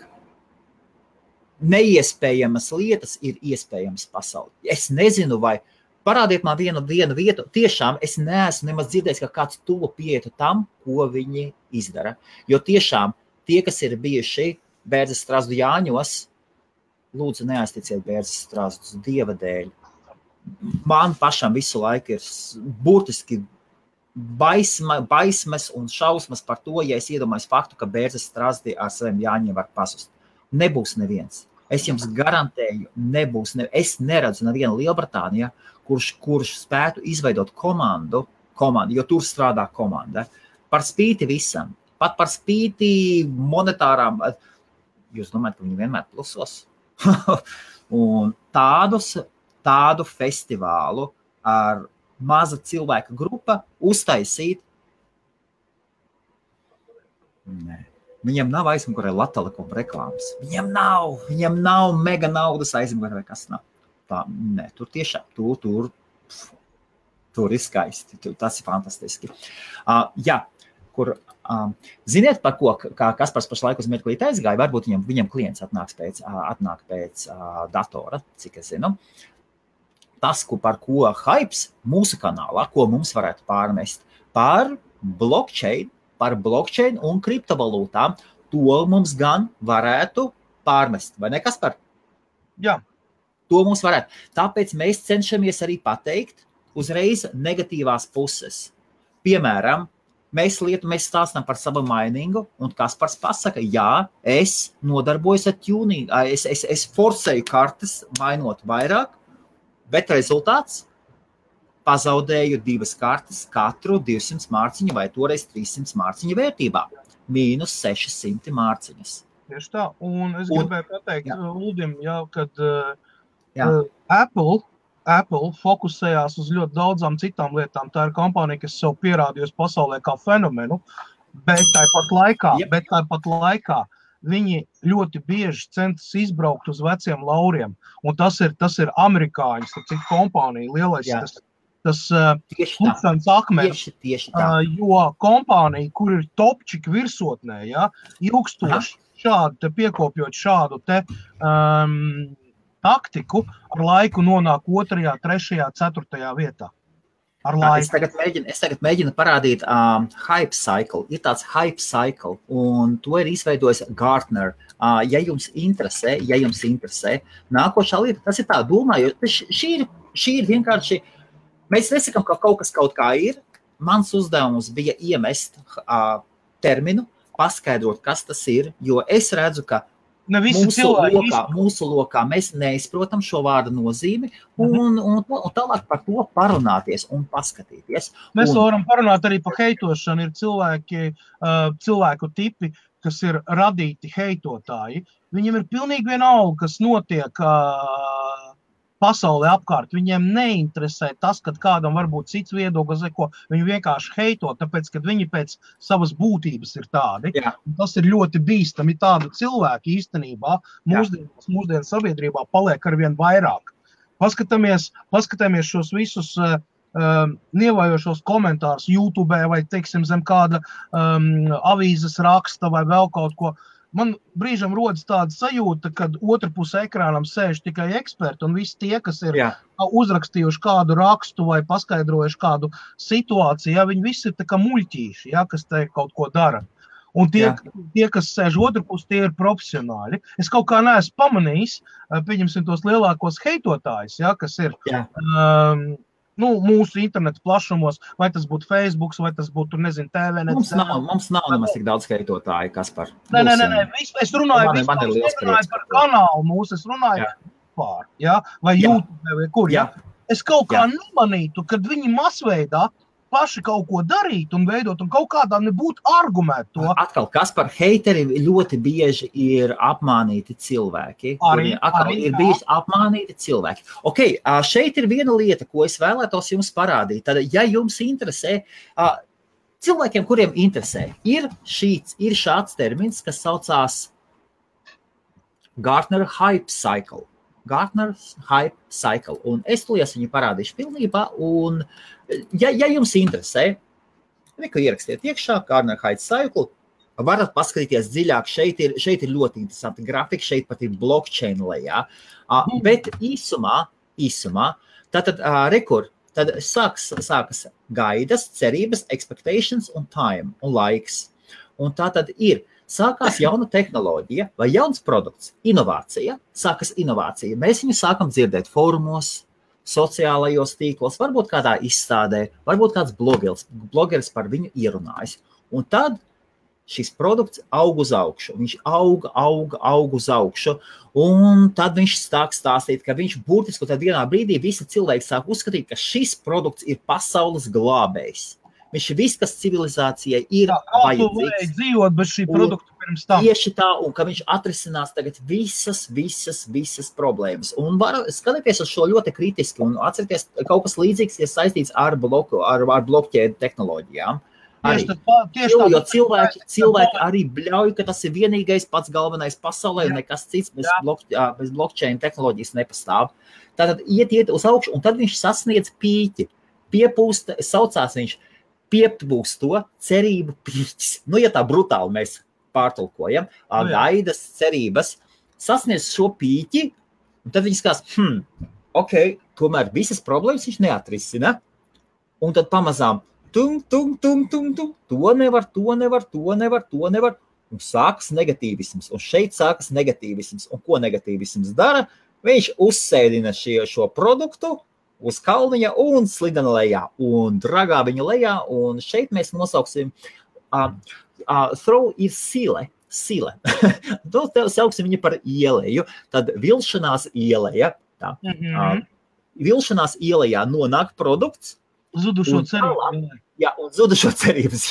neiespējamas lietas ir iespējamas pasaulē. Es nezinu, vai parādiet man vienu vietu, tiešām es neesmu nemaz dzirdējis, ka kāds tuvu pietu tam, ko viņi izdara. Jo tiešām tie, kas ir bijuši bērdzes strazdu Jāņos, lūdzu neaizticiet bērdzes strazdus dieva dēļ. Man pašam visu laiku ir burtiski baismes un šausmas par to, ja es iedomājos faktu, ka bērzes strazdi ar saviem Jāņiem var pasust. Nebūs neviens. Es jums garantēju, nebūs neviens. Es neredzu nevienu Lielbritānijā, kurš spētu izveidot komandu, jo tur strādā komanda. Par spīti visam, pat par spīti monetārām. Jūs domājat, ka viņi vienmēr plusos? Un tādu festivālu ar maza cilvēka grupa uztaisīt. Nē. Viņam nav aizmugurē Lattelecom reklāmas. Viņam nav mega naudas aizmugurē vai kas nav. Tā, nē, tur tiešām, tur ir skaisti. Tas ir fantastiski. Ziniet, par ko, kā Kaspars pašlaik uz mirklīt aizgāja, varbūt viņam klients atnāk pēc datora, cik es zinu. Tas, par ko hypes mūsu kanālā, ko mums varētu pārmest, par blockchain un kriptovalūtām, to mums gan varētu pārmest. Vai ne, Kaspar? Jā. To mums varētu. Tāpēc mēs cenšamies arī pateikt uzreiz negatīvās puses. Piemēram, mēs stāstam par savu mainingu, un Kaspars pasaka, jā, es nodarbojos ar tuning, es forsēju kartes mainot vairāk, bet rezultāts pazaudēju 2 kartes katru 200 mārciņu vai toreiz 300 mārciņu vērtībā. Mīnus 600 mārciņas. Tieši tā. Un es gribēju pateikt Uldim, kad Apple fokusējās uz ļoti daudzām citām lietām. Tā ir kompānija, kas sev pierādījus pasaulē kā fenomenu, bet tāpat laikā viņi ļoti bieži centas izbraukt uz veciem lauriem, un tas ir amerikāņu, cik kompānija lielais, tas kursants akmens, jo kompānija, kur ir topčik virsotnē, ilgstoši, piekopjot šādu te taktiku, ar laiku nonāk 2., 3., 4. vietā. Es tagad mēģinu parādīt hype cycle. Ir tāds hype cycle, un to ir izveidojis Gartner. Ja jums interesē, nākošā lieta, tas ir tā domājot, šī ir vienkārši, mēs nesakam, ka kaut kas kaut kā ir. Mans uzdevums bija iemest terminu, paskaidrot, kas tas ir, jo es redzu, ka mūsu lokā mēs neizprotam šo vārdu nozīmi un tālāk par to parunāties un paskatīties. Mēs varam parunāt arī par heitošanu. Ir cilvēku tipi, kas ir radīti heitotāji. Viņiem ir pilnīgi vienalga, kas notiek pasaulē apkārt. Viņiem neinteresē tas, kad kādam varbūt cits viedoklis, ko viņi vienkārši heito, tāpēc, kad viņi pēc savas būtības ir tādi. Jā. Tas ir ļoti bīstami. Tādu cilvēku īstenībā mūsdienu sabiedrībā paliek arvien vairāk. Paskatāmies šos visus nievajošos komentārus YouTube vai, teiksim, zem kāda avīzes raksta vai vēl kaut ko. Man brīžam rodas tāda sajūta, kad otra puse ekrānam sēž tikai eksperti un visi tie, kas ir uzrakstījuši kādu rakstu vai paskaidrojuši kādu situāciju, viņi visi ir tā kā muļķīši, kas te kaut ko dara. Un tie, kas sēž otra puse, tie ir profesionāļi. Es kaut kā neesmu pamanījis, pieņemsim tos lielākos heitotājus, kas ir mūsu interneta plašumos, vai tas būtu Facebooks, vai tas būtu, TVNet. Mums nav nemaz tik daudz skaitotāju, Kaspar. Nē, es runāju par kanālu mūsu, es runāju pār, vai YouTube, vai kur, Es kaut kā nemanītu, kad viņi masveidā paši kaut ko darīt un veidot, un kaut kādā nebūtu argumentu to. Atkal, Kaspar, heiteri ļoti bieži ir apmānīti cilvēki. Ok, šeit ir viena lieta, ko es vēlētos jums parādīt. Tad, ja jums interesē, cilvēkiem, kuriem interesē, ir šāds termins, kas saucās Gartner Hype Cycle. Gartner's Hype Cycle, un es tulies viņu parādīšu pilnībā, un ja jums interesē, neko ierakstiet iekšā, Gartner Hype Cycle, varat paskatīties dziļāk, šeit ir ļoti interesanti grafika, šeit pat ir blockchain lejā, bet īsumā, tātad rekur, tad sākas gaidas, cerības, expectations un time, un laiks, un tātad ir sākās jauna tehnoloģija vai jauns produkts, inovācija, sākas inovācija. Mēs viņu sākam dzirdēt fórumos, sociālajos tīklos, varbūt kādā izstādē, varbūt kāds blogeris par viņu ierunājas. Un tad šis produkts aug uz augšu, viņš aug uz augšu, un tad viņš sāk stāstīt, ka viņš būtiski tad vienā brīdī visi cilvēki sāk uzskatīt, ka šis produkts ir pasaules glābējs. Viņš viss, kas civilizācijai ir vajadzīgs. Dzīvot bez šī produkta pirms tam. Tieši tā, un ka viņš atrisinās tagad visas problēmas. Un var skatīties uz šo ļoti kritiski un atcerties, kaut kas līdzīgs ir saistīts ar blokķēdu tehnoloģijām. Jo cilvēki arī bļauj, ka tas ir vienīgais pats galvenais pasaulē, nekas cits bez blokķēdu tehnoloģijas nepastāv. Tātad iet uz augšu, un tad viņš sasniedz pīķi. Piepūst, saucās viņš piepūst to cerību pīķis. Ja tā brutāli mēs pārtulkojam, gaidas, cerības, sasniedz šo pīķi, un tad viņi skās, tomēr visas problēmas viņš neatrisina, un tad pamazām, to nevar, un sākas negatīvisms, un šeit sākas negatīvisms, un ko negatīvisms dara, viņš uzsēdina šo produktu, uz kalniņa un slidana lejā, un dragā viņa lejā, un šeit mēs nosauksim throw ir sile. Tev sauksim viņa par ieleju, tad vilšanās ieleja. Tā, vilšanās ielejā nonāk produkts. Zudušo cerības. Jā, un zudušo cerības,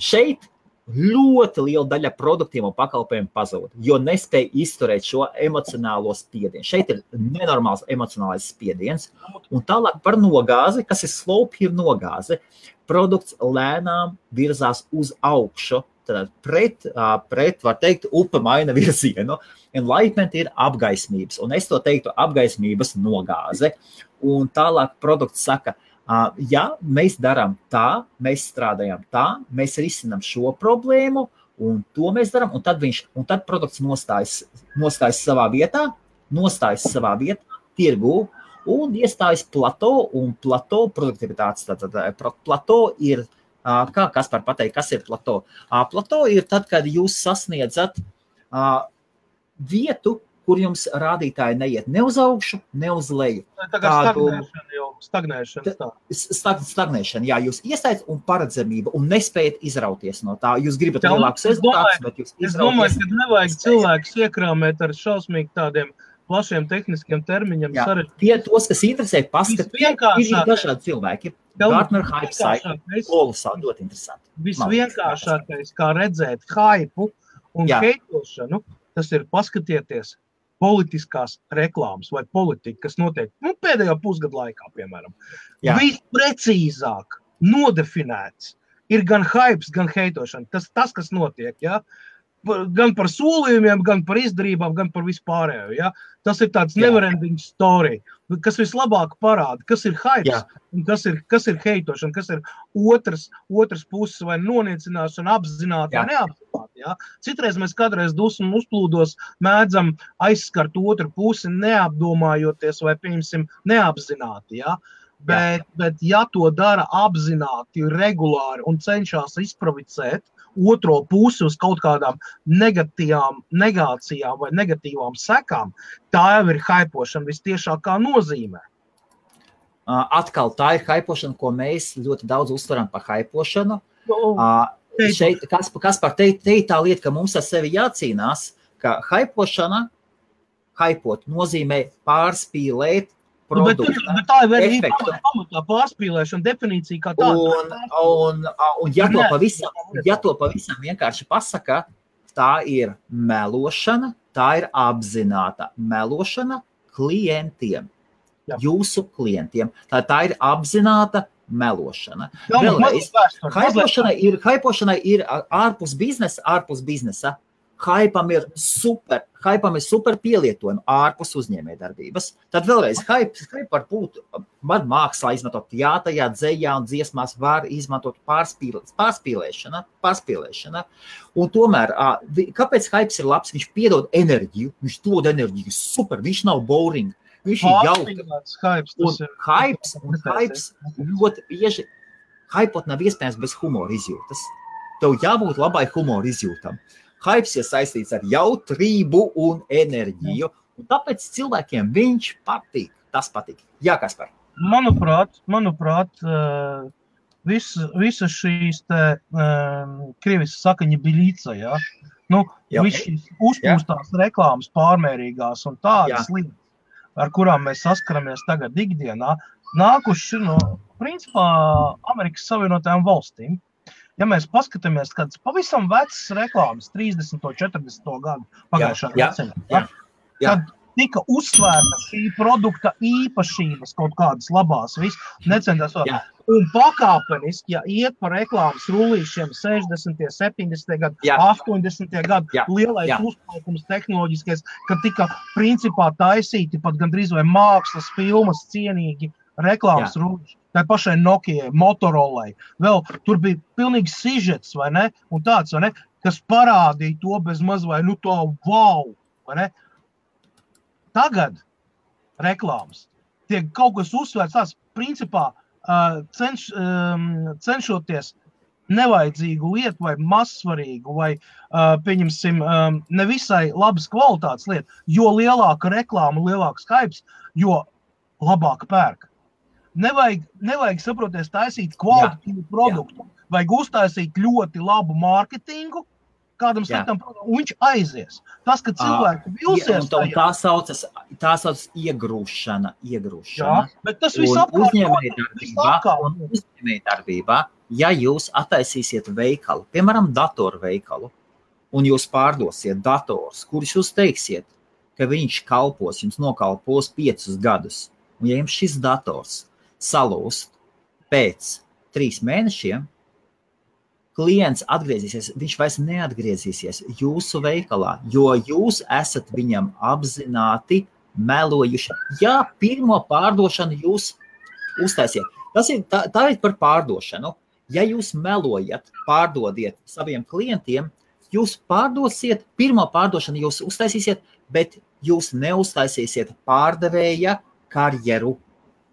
Šeit ļoti liela daļa produktiem un pakalpojumiem pazūd, jo nespēj izturēt šo emocionālo spiedienu. Šeit ir nenormāls emocionālais spiediens. Un tālāk par nogāzi, kas ir slow pīr nogāze, produkts lēnām virzās uz augšu, tad pret, var teikt, upe maina virzienu. Enlightenment ir apgaismības, un es to teiktu apgaismības nogāze. Un tālāk produkts saka, mēs darām tā, mēs strādājam tā, mēs risinam šo problēmu, Un to mēs darām, un tad viņš, un tad produkts nostājas savā vietā, tirgū un iestājas plato, un plato produktivitātes. Plato ir, kā Kaspar pateikt, kas ir plato? Plato ir tad, kad jūs sasniedzat vietu, kur jums rādītāji neiet ne uz augšu, ne uz leju. Tagad stagnēšana, jā, jūs iestājas un paredzamība, un nespējat izrauties no tā. Jūs gribat lielākus rezultātus, bet jūs izrauties. Es domāju, ka nevajag cilvēkus iekrāmēt ar šausmīgi tādiem plašiem tehniskiem termiņiem. Jā, tie tos, kas interesē, paskatīt, ir dažādi cilvēki. Gartner hype saiti, Olusā, ļoti interesanti. Visvienkāršākais, kā redzēt hypu un heitošanu, tas ir paskatieties politiskās reklāmas vai politika, kas notiek pēdējā pusgadu laikā, piemēram. Viss precīzāk nodefinēts ir gan hypes, gan heitošana. Tas kas notiek, jā. Gan par solījumiem, gan par izdarībām, gan par vispārējo, ja? Tas ir tāds neverending story, kas vislabāk parāda, kas ir hypes, un kas ir heitošana, kas ir otras puses vai noniecināšana, apzināta, neapzināta, ja? Citreiz mēs kādreiz dusmu uzplūdos, mēdzam aizskart otru pusi, neapdomājoties vai, pieņemsim, neapzināti, ja? Bet ja to dara apzināti, regulāri un cenšās izprovicēt, otro pusi uz kaut kādām negācijām vai negatīvām sekām, tā jau ir haipošana vistiešākā nozīmē. Atkal tā ir haipošana, ko mēs ļoti daudz uztveram par haipošanu. Šeit, Kaspar, te ir tā lieta, ka mums ar sevi jācīnās, ka haipošana, haipot nozīmē pārspīlēt produktu. Bet tā ir vērīgi pamatā pārspīlēšana definīcija kā tā. Un ja to pavisam vienkārši pasaka, tā ir melošana, tā ir apzināta melošana klientiem, jūsu klientiem. Tā ir apzināta melošana. Vēlreiz, haipošana ir ārpus biznesa. Haipam ir super pielietojumi ārpus uzņēmējdarbības. Tad vēlreiz haip var būt, var mākslā izmantot teātrā, dzejā un dziesmās var izmantot pārspīlēšana. Un tomēr, kāpēc haips ir labs? Viņš piedod enerģiju, viņš dod enerģiju, super, viņš nav boring, viņš ir jauks. Haips ļoti bieži, haipot nav iespējams bez humora izjūtas. Tev jābūt labai humora izjūtam. Haips ir saistīts ar jautrību un enerģiju, un tāpēc cilvēkiem viņš patīk. Tas patīk. Jā, Kaspar. Manuprāt, visa šīs te krievis sakaņa bilīca, jā? Nu, viss šīs uzpūstās reklāmas pārmērīgās un tādas lietas, ar kurām mēs saskaramies tagad ikdienā, nākuši no, principā, Amerikas Savienotajām valstīm. Ja mēs paskatāmies, kad pavisam vecas reklāmas 30. 40. Gadu pagājušā gadsimta, kad tika uzsvērta šī produkta īpašības kaut kādas labās, un pakāpeniski, ja iet par reklāmas rullīšiem 60. 70. Gadu, 80. Gadu, lielais uzplaukums tehnoloģiskais, kad tika principā taisīti pat gandrīz vai mākslas filmas cienīgi reklāmas rullīši. Tai pašai Nokia, Motorola, vēl tur bija pilnīgi sižets, vai ne, un tāds, vai ne, kas parādīja to bez maz vai, nu tā, wow, vai ne. Tagad reklāmas tiek kaut kas uzsvērts, tās principā cenšoties nevajadzīgu lietu vai mazsvarīgu vai, pieņemsim, nevisai labas kvalitātes lietu, jo lielāka reklāma, lielāks hypes, jo labāk pērk. Nevajag saproties taisīt kvalitātīvu produktu, vajag uztaisīt ļoti labu mārketingu, kādam sliktam produktam, viņš aizies. Tas, ka cilvēki vilsies tajā. Tā saucas iegrūšana. Jā, bet tas viss apkārt. Uzņēmējdarbībā, ja jūs attaisīsiet veikalu, piemēram, datorveikalu, un jūs pārdosiet dators, kurš jūs teiksiet, ka viņš kalpos, jums nokalpos 5 gadus, un ja jums šis dators salūst pēc 3 mēnešiem, klients atgriezīsies, viņš vairs neatgriezīsies jūsu veikalā, jo jūs esat viņam apzināti melojuši. Jā, pirmo pārdošanu jūs uztaisiet. Tā ir par pārdošanu. Ja jūs melojat, pārdodiet saviem klientiem, Jūs pārdosiet, pirmo pārdošanu jūs uztaisīsiet, bet jūs neuztaisīsiet pārdevēja karjeru.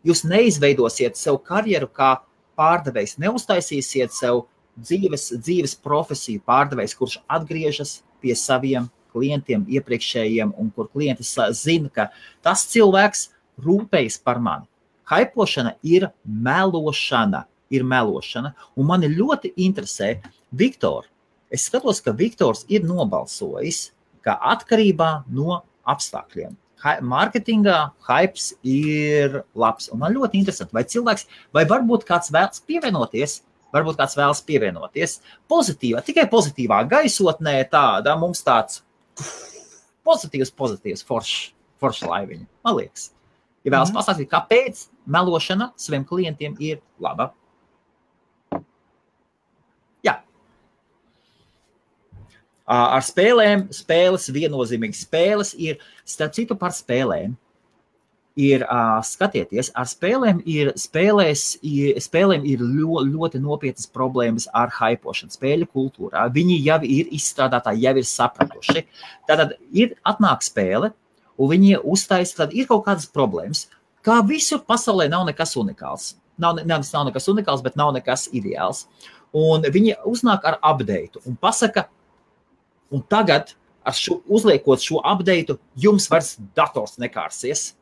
Jūs neizveidosiet sev karjeru kā pārdevējs, neuztaisīsiet sev dzīves profesiju pārdevējs, kurš atgriežas pie saviem klientiem iepriekšējiem un kur klienti zina, ka tas cilvēks rūpējas par mani. Haipošana ir melošana, un mani ļoti interesē Viktor. Es skatos, ka Viktors ir nobalsojis, ka atkarībā no apstākļiem. Marketingā hypes ir labs, un man ļoti interesanti, vai cilvēks, vai varbūt kāds vēlas pievienoties, pozitīvā, tikai pozitīvā gaisotnē tāda, mums tāds pozitīvs, forša laiviņa, man liekas. Ja vēlas pastāstīt, kāpēc melošana saviem klientiem ir laba. Ar spēlēm, spēles viennozīmīgi. Spēles ir, starp citu par spēlēm, ir, skatieties, ar spēlēm ir, ļoti nopietnas problēmas ar haipošanu, spēļu kultūrā. Viņi jau ir izstrādātāji, jau ir sapratuši. Tātad ir atnāk spēle, un viņi uztais, tad ir kaut kādas problēmas. Kā visur pasaulē nav nekas unikāls. Nav nekas unikāls, bet nav nekas ideāls. Un viņi uznāk ar update un pasaka, un tagad, ar šo, uzliekot šo updateu, jums vairs dators nekārsies.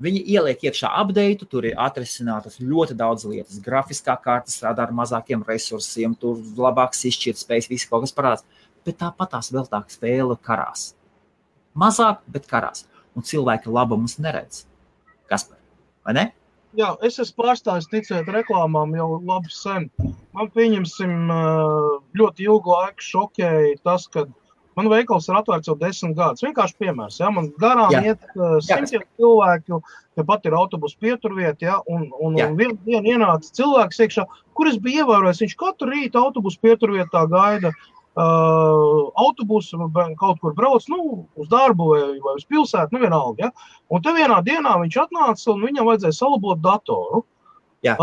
Viņi ieliek iekšā updateu, tur ir atrisinātas ļoti daudz lietas. Grafiskā kārta strādā ar mazākiem resursiem, tur labāks izšķirtspējas, visi kaut kas parādās. Bet tāpatās vēl tā spēle karās. Mazāk, bet karās. Un cilvēki labumus neredz. Kaspar, vai ne? Jā, es esmu pārstājis ticēt reklāmām jau labi sen. Man pieņemsim ļoti ilgu laiku šokēja tas, ka man veikals ir atvērts jau 10 gadus. Vienkārši piemērs, ja, man garām iet simtiem cilvēku, ja pat ir autobus pieturvieta, ja, un vienu dienu ienāca cilvēks iekšā, kur es biju ievērojis, viņš katru rītu autobus pieturvietā gaida autobusu kaut kur brauc, nu, uz darbu vai uz pilsētu, nevienalga, ja? Un te vienā dienā viņš atnāca un viņam vajadzēja salabot datoru. Jā.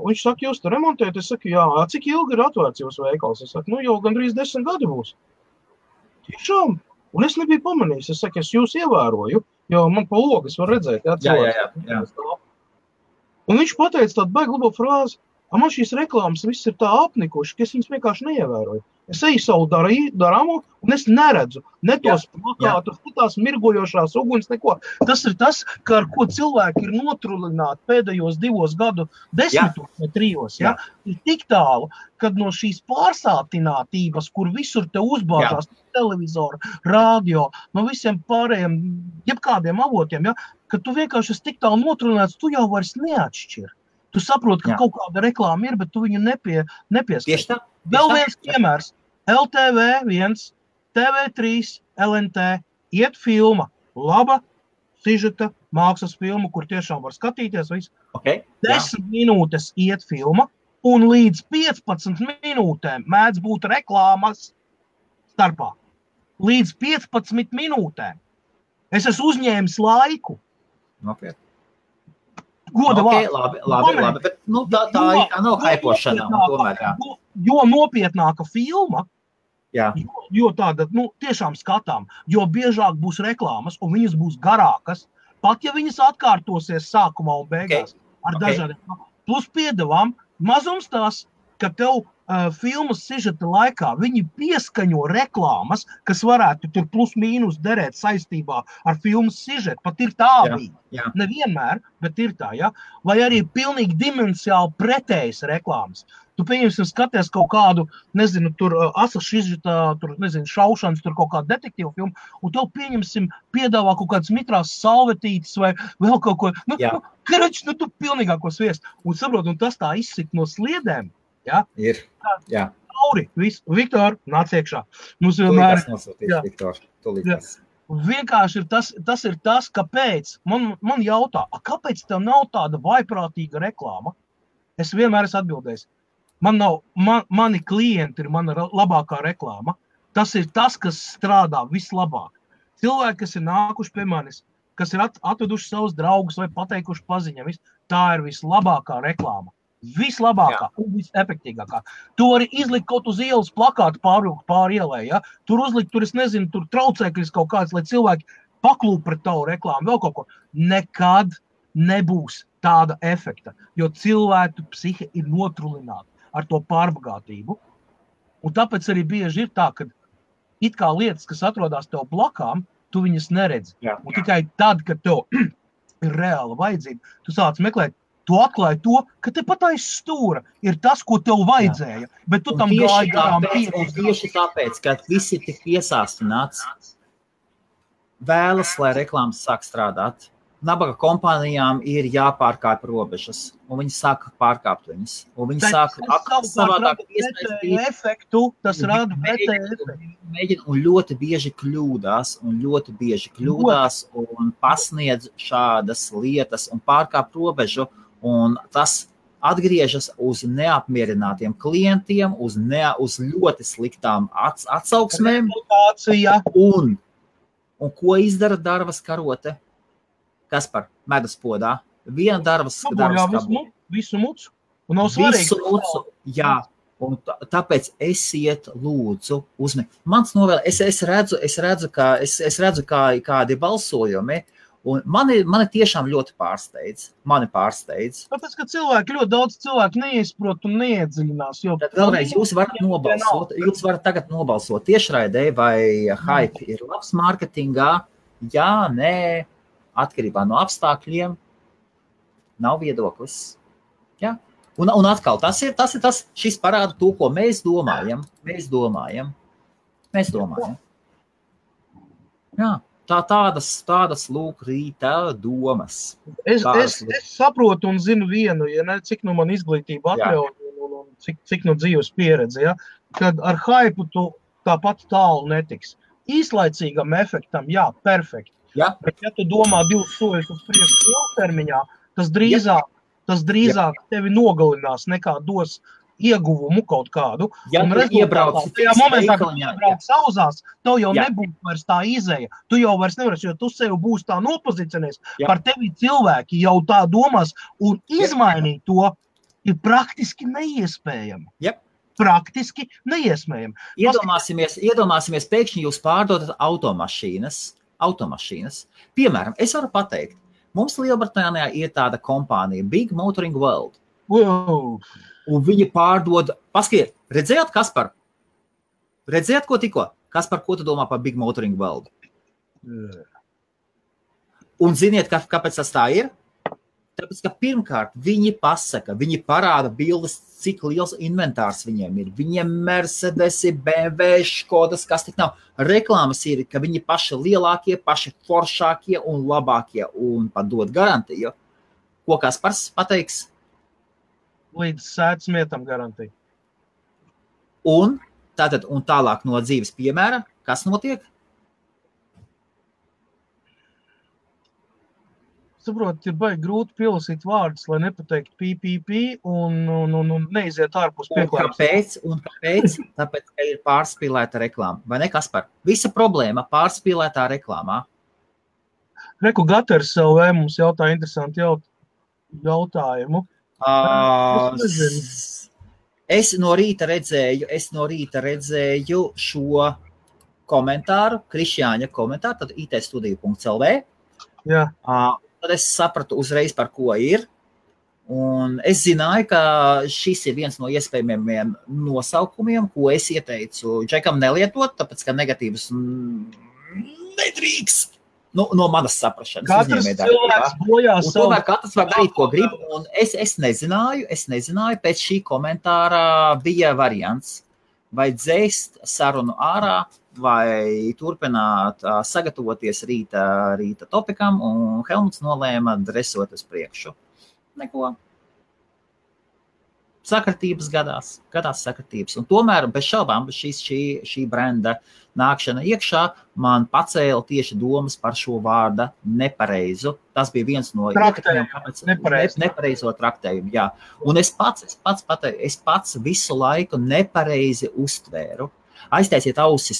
Viņš saka, jūs te remontējat? Es saku, jā, cik ilgi ir atvērts jūsu veikals? Es saku, nu, jau gandrīz 10 gadi būs. Tiešām. Un es nebiju pamanījis. Es saku, es jūs ievēroju, jo man pa logas var redzēt. Jā. Un viņš pateica tādu baigi labo frāzi, man šīs reklāmas viss ir tā apnikuši, ka es viņas vienkārši neievēroju. Es eju savu darāmo, un es neredzu ne tos plakātus, ne tās mirgojošās uguns, neko. Tas ir tas, ka ar ko cilvēki ir notrulināti pēdējos 2 gadu 10 vai 3. Ja? Ir tik tālu, kad no šīs pārsātinātības, kur visur te uzbāžās televizoru, radio, no visiem pārējiem, jebkādiem avotiem, ja? Kad tu vienkārši esi tik tālu notrulināts, tu jau vairs neatšķir. Tu saproti, ka kaut kāda reklāma ir, bet tu viņu nepieskatīji. Vēl viens piemērs. LTV 1, TV3, LNT. Iet filma. Laba sižeta mākslas filma, kur tiešām var skatīties. Visu. 10 minūtes iet filma, un līdz 15 minūtēm mēdz būt reklāmas starpā. Līdz 15 minūtēm. Es esmu uzņēmis laiku. Okay. Goda labi, bet nu, tā ir kā nav haipošana. Jo nopietnāka filma, jo tāda, nu, tiešām skatām, jo biežāk būs reklāmas un viņas būs garākas, pat ja viņas atkārtosies sākumā un beigās ar dažādiem. Plus piedevām, mazums tās, ka tev filmas sižeta laikā viņi pieskaņo reklāmas, kas varētu tur plus mīnus derēt saistībā ar filmas sižetu, pat ir tā bija, nevienmēr, bet ir tā, ja? Vai arī pilnīgi dimensiāli pretējas reklāmas. Tu, pieņemsim, skaties kaut kādu, nezinu, tur asa sižeta, tur, nezinu, šaušanas, tur kaut kādu detektīvu filmu, un tev, pieņemsim, piedāvā kaut kādas mitrās salvetītes vai vēl kaut ko, nu, tu pilnīgāko sviest, un saprot, un tas tā izsit no sliedēm, ja? Ir, jā. Tauri, visu, Viktor, nāc iekšā. Mums vienmēr... Tulītās. Vienkārši ir tas ir tas, kāpēc, man jautā, kāpēc tev nav tāda vaiprātīga reklāma? Es vienmēr esmu atbildējis. Mani klienti ir mana labākā reklāma. Tas ir tas, kas strādā vislabāk. Cilvēki, kas ir nākuši pie manis, kas ir atveduši savus draugus vai pateikuši paziņam, tā ir vislabākā reklāma. Vislabākā un visefektīgākā. Tu vari izlikt kaut uz ielas plakātu pāri ielai, ja? Tur uzlikt, tur es nezinu, tur traucēklis kaut kāds, lai cilvēki paklūp pret tavu reklāmu, vēl kaut ko. Nekad nebūs tāda efekta, jo cilvēku psihe ir notrulināta ar to pārbagātību. Un tāpēc arī bieži ir tā, ka it kā lietas, kas atrodas tev blakām, tu viņas neredzi. Jā, jā. Un tikai tad, kad tev ir reāla vajadzība, tu sāc meklēt, tu atklāji to, ka te pat aiz stūra ir tas, ko tev vajadzēja, bet tu tam gāji garām piekrist. Tieši tāpēc, ka visi ir tik iesāstināts, vēlas, lai reklāmas sāk strādāt. Nabaga kompānijām ir jāpārkāp robežas, un viņi sāk pārkāpt viņas. Un viņi sāk savādāk iestāstīt efektu, tas rada mēģina un ļoti bieži kļūdās un pasniedz šādas lietas un pārkāp robežu, un tas atgriežas uz neapmierinātiem klientiem, uz ļoti sliktām atsauksmēm. Un ko izdara darbas karote? Kaspar, medus podā. Viena darbas karote. Visu mucu. Un nav svarīgi. Visu mucu, jā. Un tāpēc esiet lūdzu uzmanīgi. Mans novēl, es redzu kādi balsojumi, un mani tiešām ļoti pārsteidz. Tāpēc, ka ļoti daudz cilvēku neizprot un neiedziļinās. Tad vēlreiz jūs varat nobalsot. Jūs varat tagad nobalsot tiešraidē, vai hype ir labs mārketingā. Jā, nē, atkarībā no apstākļiem nav viedoklis. Jā. Un atkal, tas ir šis parāda to, ko mēs domājam. Jā. Tādas lūk rītā domas. Es saprotu un zinu vienu, ja ne, cik nu man izglītība atļauj un cik nu dzīves pieredze, ja, kad ar haipu tu tāpat tālu netiks. Īslaicīgam efektam, jā, perfekti. Ja. Bet ja tu domā 2 soļus uz priekšu ilgtermiņā, tas drīzāk tevi nogalinās nekā dos ieguvumu kaut kādu. Ja un iebrauc tajā momentā, kad iebrauc auzās, tev jau nebūs vairs tā izēja. Tu jau vairs nevarēsi, jo tu sevi būs tā nopozicionējies. Par tevi cilvēki jau tā domās un izmainīt to ir praktiski neiespējami. Jep. Praktiski neiespējami. Iedomāsimies, pēkšņi jūs pārdodat automašīnas. Piemēram, es varu pateikt, mums Lielbritānijā ir tāda kompānija Big Motoring World. Wow. Un viņi pārdod, paskatiet, redzējāt, Kaspar? Redzējāt, ko tikko? Kaspar, ko tu domā par Big Motoring World? Yeah. Un ziniet, kāpēc tas tā ir? Tāpēc, ka pirmkārt viņi parāda bildes, cik liels inventārs viņiem ir. Viņiem Mercedesi, BMW, Škodas, kas tik nav. Reklāmas ir, ka viņi paši lielākie, paši foršākie un labākie un padod garantiju. Ko Kaspars pateiks? Līdz sēdz smietam garantiju. Un tālāk no dzīves piemēra, kas notiek? Saprot, ir baigi grūti pielasīt vārdus, lai nepateikt PPP un neiziet ārpus pieklājums. Un kāpēc? Tāpēc, ka ir pārspīlēta reklāma. Vai ne, Kaspar? Visa problēma pārspīlētā reklāmā. Reku Gatars LV mums jautā interesanti jautājumu. Es no rīta redzēju šo komentāru, Krišjāņa komentāru, tad itstudiju.lv. Jā. Tad es sapratu uzreiz, par ko ir, un es zināju, ka šis ir viens no iespējamiem nosaukumiem, ko es ieteicu Džekam nelietot, tāpēc, ka negatīvas nedrīkst no manas saprašanas. Katrs cilvēks bojā savu. Un tomēr katrs var darīt, ko grib, un es nezināju, pēc šī komentāra bija variants, vai dzēst sarunu ārā, vai turpināt sagatavoties rīta topikam, un Helmuts nolēma dresot uz priekšu. Neko. Sakratības gadās sakratības. Un tomēr, bez šaubām, šī brenda nākšana iekšā man pacēla tieši domas par šo vārda nepareizu. Tas bija viens no ietekmiem, kāpēc nepareizo traktējumu, jā. Un es pats visu laiku nepareizi uztvēru. Aiztaisiet ausis,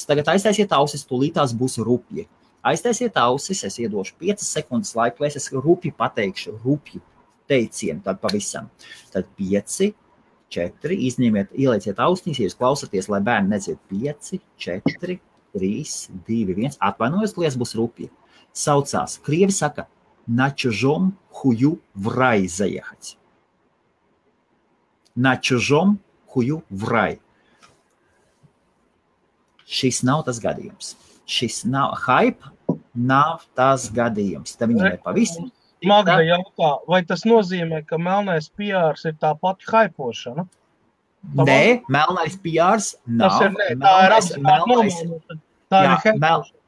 tūlītās būs rupji. Aiztaisiet ausis, es iedošu 5 sekundes laiku, lai es rupji pateikšu, teicienu, tad pavisam. Tad 5, 4, izņemiet, ielieciet ausnīs, ja jūs klausaties, lai bērni nedzird 5, 4, 3, 2, 1, atvainojos, lies būs rupja. Saucās, krievi saka, na čužom huju vrai zajehats. Na čužom huju vrai. Šis nav tas gadījums. Šis nav hype, nav tas gadījums. Tā viņam ir pavisam. Magda jautā, vai tas nozīmē, ka melnais PRs ir tā pati haipošana? Nē, melnais PRs nav. Tas ir, ne, melnais, tā ir apstākļa. Tā ir haipošana.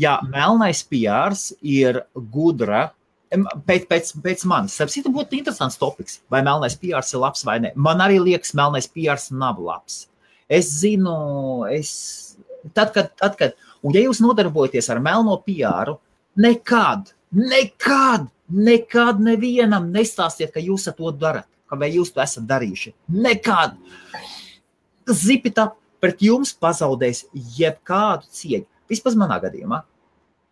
Jā, melnais PRs ir gudra. Pēc manis. Sapsītu būtu interesants topiks, vai melnais PRs ir labs vai ne. Man arī liekas, melnais PRs nav labs. Es zinu, tad, kad, un ja jūs nodarbojaties ar melno PR, nekad nevienam nestāstiet, ka jūs to darat, ka vai jūs to esat darījuši. Nekad. Zipita pret jums pazaudēs jebkādu cieņu. Vispār manā gadījumā.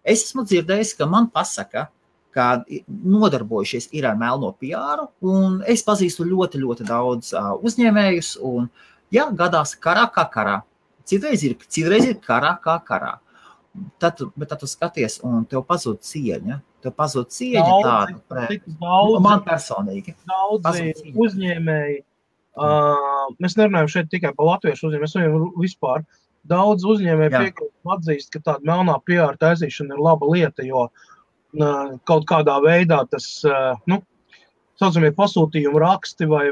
Es esmu dzirdējis, ka man pasaka, ka nodarbojušies ir ar melno PR, un es pazīstu ļoti, ļoti daudz uzņēmējus, un jā, gadās karā kā karā. Citreiz ir karā kā karā. Tad tu skaties, un tev pazūd cieņa. Tev pazūd cieņa tāda. Man personīgi. Daudzi uzņēmēji, mēs nerunājam šeit tikai par latviešu uzņēmēju, mēs runājam vispār. Daudz uzņēmēji piekrīt atzīst, ka tāda melnā PR taisīšana ir laba lieta, jo kaut kādā veidā tas, saucamie pasūtījumu raksti vai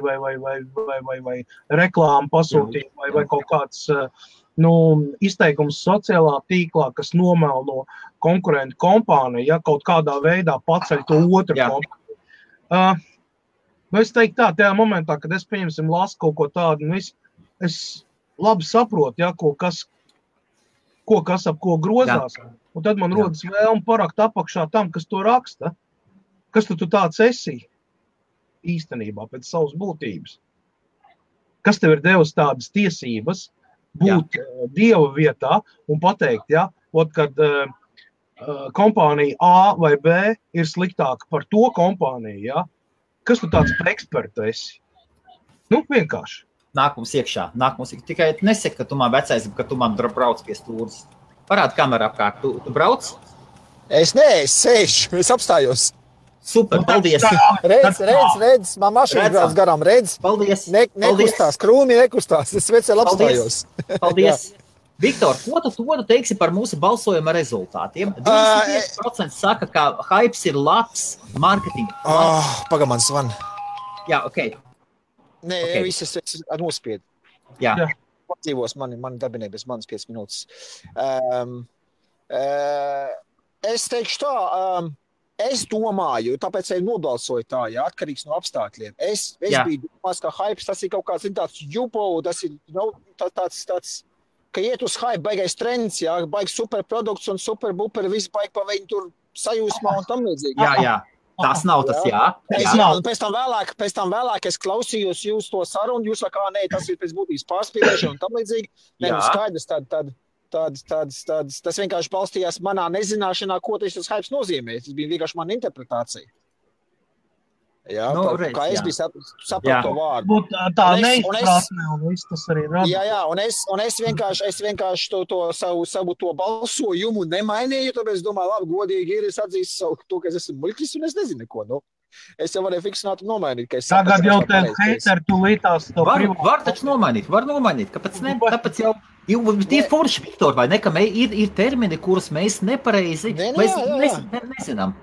reklāmu pasūtījumu vai kaut kāds izteikums sociālā tīklā, kas nomelno konkurentu kompāniju, ja kaut kādā veidā paceļ to otru kompāniju. Es teiktu tā, tajā momentā, kad es pieņemsim lasu kaut ko tādu, es labi saprotu, ja, ko kas ap ko grozās, un tad man rodas vēlme parakt apakšā tam, kas to raksta, kas tu tāds esi īstenībā pēc savas būtības. Kas tev ir devis tādas tiesības būt Dieva vietā un pateikt, ja, kad kompānija A vai B ir sliktāka par to kompāniju, ja, kas tu tāds par ekspertu esi? Vienkārši. Nākums iekšā. Tikai nesaka, ka tu man vecais, ka tu man brauc pie stūras. Parādi kameru apkārt. Tu brauc? Es sēžu, es apstājos. Super, paldies. Redz, man mašīna brauc garām, redz. Paldies. Nekustās, krūmi nekustās, es vecēl apstājos. Paldies. Viktor, ko tu teiksi par mūsu balsojuma rezultātiem? 25% saka, ka hypes ir labs, marketing. Pagam, man zvan. Jā, okei. Nē, viss es nospiedu. Jā. Dzīvos mani dabinē bez manas 5 minūtes. Es teikšu tā... Es domāju, tāpēc arī nobalsoju tā, ja, atkarīgs no apstākļiem. Es biju domās, ka hypes, tas ir kaut kāds, tāds jubo, tas ir tāds, ka iet uz hype, baigais trends, ja, baigs superprodukts un superbuper, viss baig pa viņu tur sajūsmā un tam līdzīgi. Jā. Tas nav tas, jā. Pēc tam vēlāk es klausījos jūs to sarunu, jūs sakā, nē, tas ir pēc būtības pārspīlēšana un tam līdzīgi. Nē, skaidrs, tad tas vienkārši balstījās manā nezināšanā, ko tas hypes nozīmē. Tas bija vienkārši mana interpretācija. Jā, kā es biju sapratu to vārdu. Būt tā neizprātnē un viss tas arī rada. Jā, un es vienkārši to savu to balsojumu nemainīju, tāpēc domāju, labi, godīgi ir, es atzīstu to, ka es esmu muļķis un es nezinu neko, Es jau varēju fiksināt un nomainīt, ka es... Tagad jau tev heiter tu lītās... Var taču nomainīt, kāpēc ne? Tāpēc jau... Tie forši, Viktor, vai ne, ka ir termini, kurus mēs nepareizi nezinām.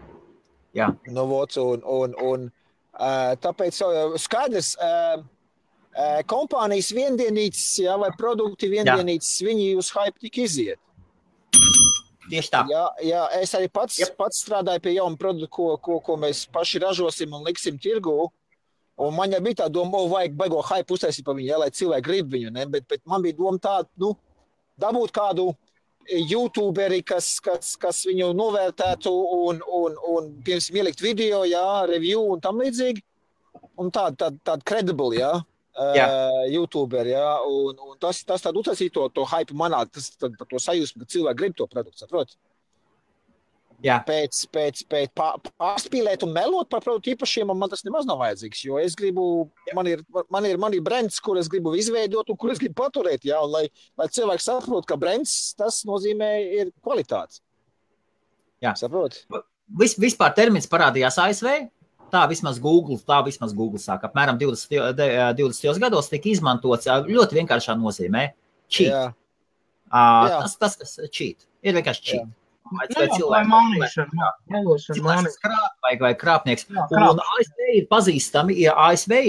Jā. Nu, vots, un tāpēc jau skaidrs, kompānijas viendienītas, jā, vai produkti viendienītas, viņi uz hype tik iziet. Tieši tā. Jā, es arī pats strādāju pie jaunu produktu, ko mēs paši ražosim un liksim tirgu. Un man jau bija tā doma, vajag baigo hype uztaisīt par viņu, lai cilvēki grib viņu, ne? Bet man bija doma tā, dabūt kādu youtuberi, kas viņu novērtētu un pirms ielikt video, jā, review un tam līdzīgi. Un tāda credible, jā. YouTuber, ja, un tas tad uztaisīja to hype manā, tas tad par to sajūsmu, ka cilvēki grib to produktu, saprot? Pārspīlēt un melot par produktu īpašiem, man tas nemaz nav vajadzīgs, jo es gribu, man ir brands, kur es gribu izveidot un kur es gribu paturēt, jā, un lai cilvēks saprot, ka brands, tas nozīmē ir kvalitātes. Jā. Saprot? Vispār termins parādījās ASV, tā vismaz Google sāk, apmēram 20. gados tika izmantots ļoti vienkāršā nozīmē, cheat. Jā. Tas, kas cheat, ir vienkārši cheat. Jā. Vai krāpnieks. Un ASV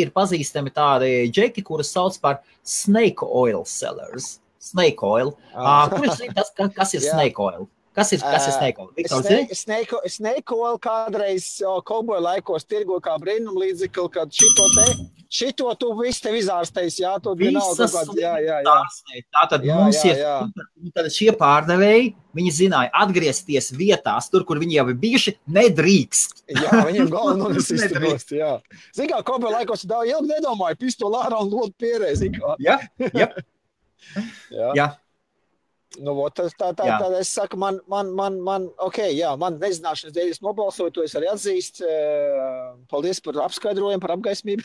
ir pazīstami tādi džeki, kurus sauc par snake oil sellers. Snake oil. Kurš zin, kas ir snake oil? Kas ir snake oil? Snake oil kādreiz cowboy laikos tirgo kā brīnumlīdzekli, kad šito tu visu tev izārstēs, jā, to vienalga kāds, jā. Tātad šie pārdevēji, viņi zināja atgriezties vietās, tur, kur viņi jau ir bijuši, nedrīkst. Jā, viņiem galvenais izturbost, jā. Zin kā, cowboy laikos daudz ilgi nedomāju, pistoli ārā un lodu pierē, zin kā. Jā. Nu, vot, tā es saku, man man nezināšanas dēļ es nobalsoju, to es arī atzīst. Paldies par apskaidrojumu, par apgaismību.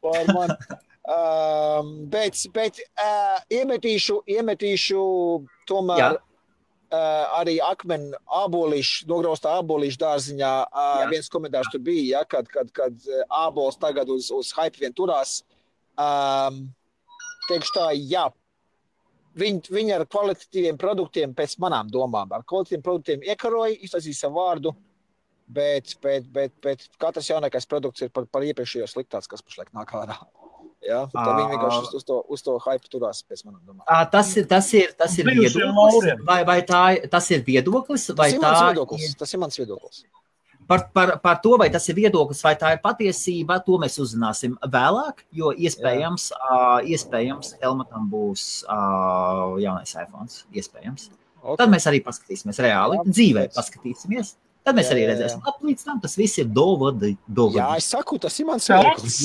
par man. Bet iemetīšu tomēr arī akmeni ābolīšu, nograustā ābolīšu dārziņā. Viens komentārs tur bija, ja, kad ābols tagad uz hype vien turās. Teikšu tā, jā. Viņi ar kvalitatīviem produktiem pēc manām domām, ar kvalitatīviem produktiem iekaroja, iztaisīja savu vārdu, bet katrs jaunākais produkts ir par iepriekšējo sliktāts, kas pašlaik nāk ārā. Ja, tad viņi vienkārši uz to hype turās pēc manām domām. Tas ir viedoklis, vai tā, tas ir viedoklis? Tas ir mans viedoklis. Par to, vai tas ir viedoklis, vai tā ir patiesība, to mēs uzzināsim vēlāk, jo iespējams Helmutam būs jaunais iPhones, iespējams. Okay. Tad mēs arī paskatīsimies reāli, dzīvē paskatīsimies, tad mēs arī redzēsim. Līdz tam tas viss ir dovadi. Jā, es saku, tas ir mans viedoklis.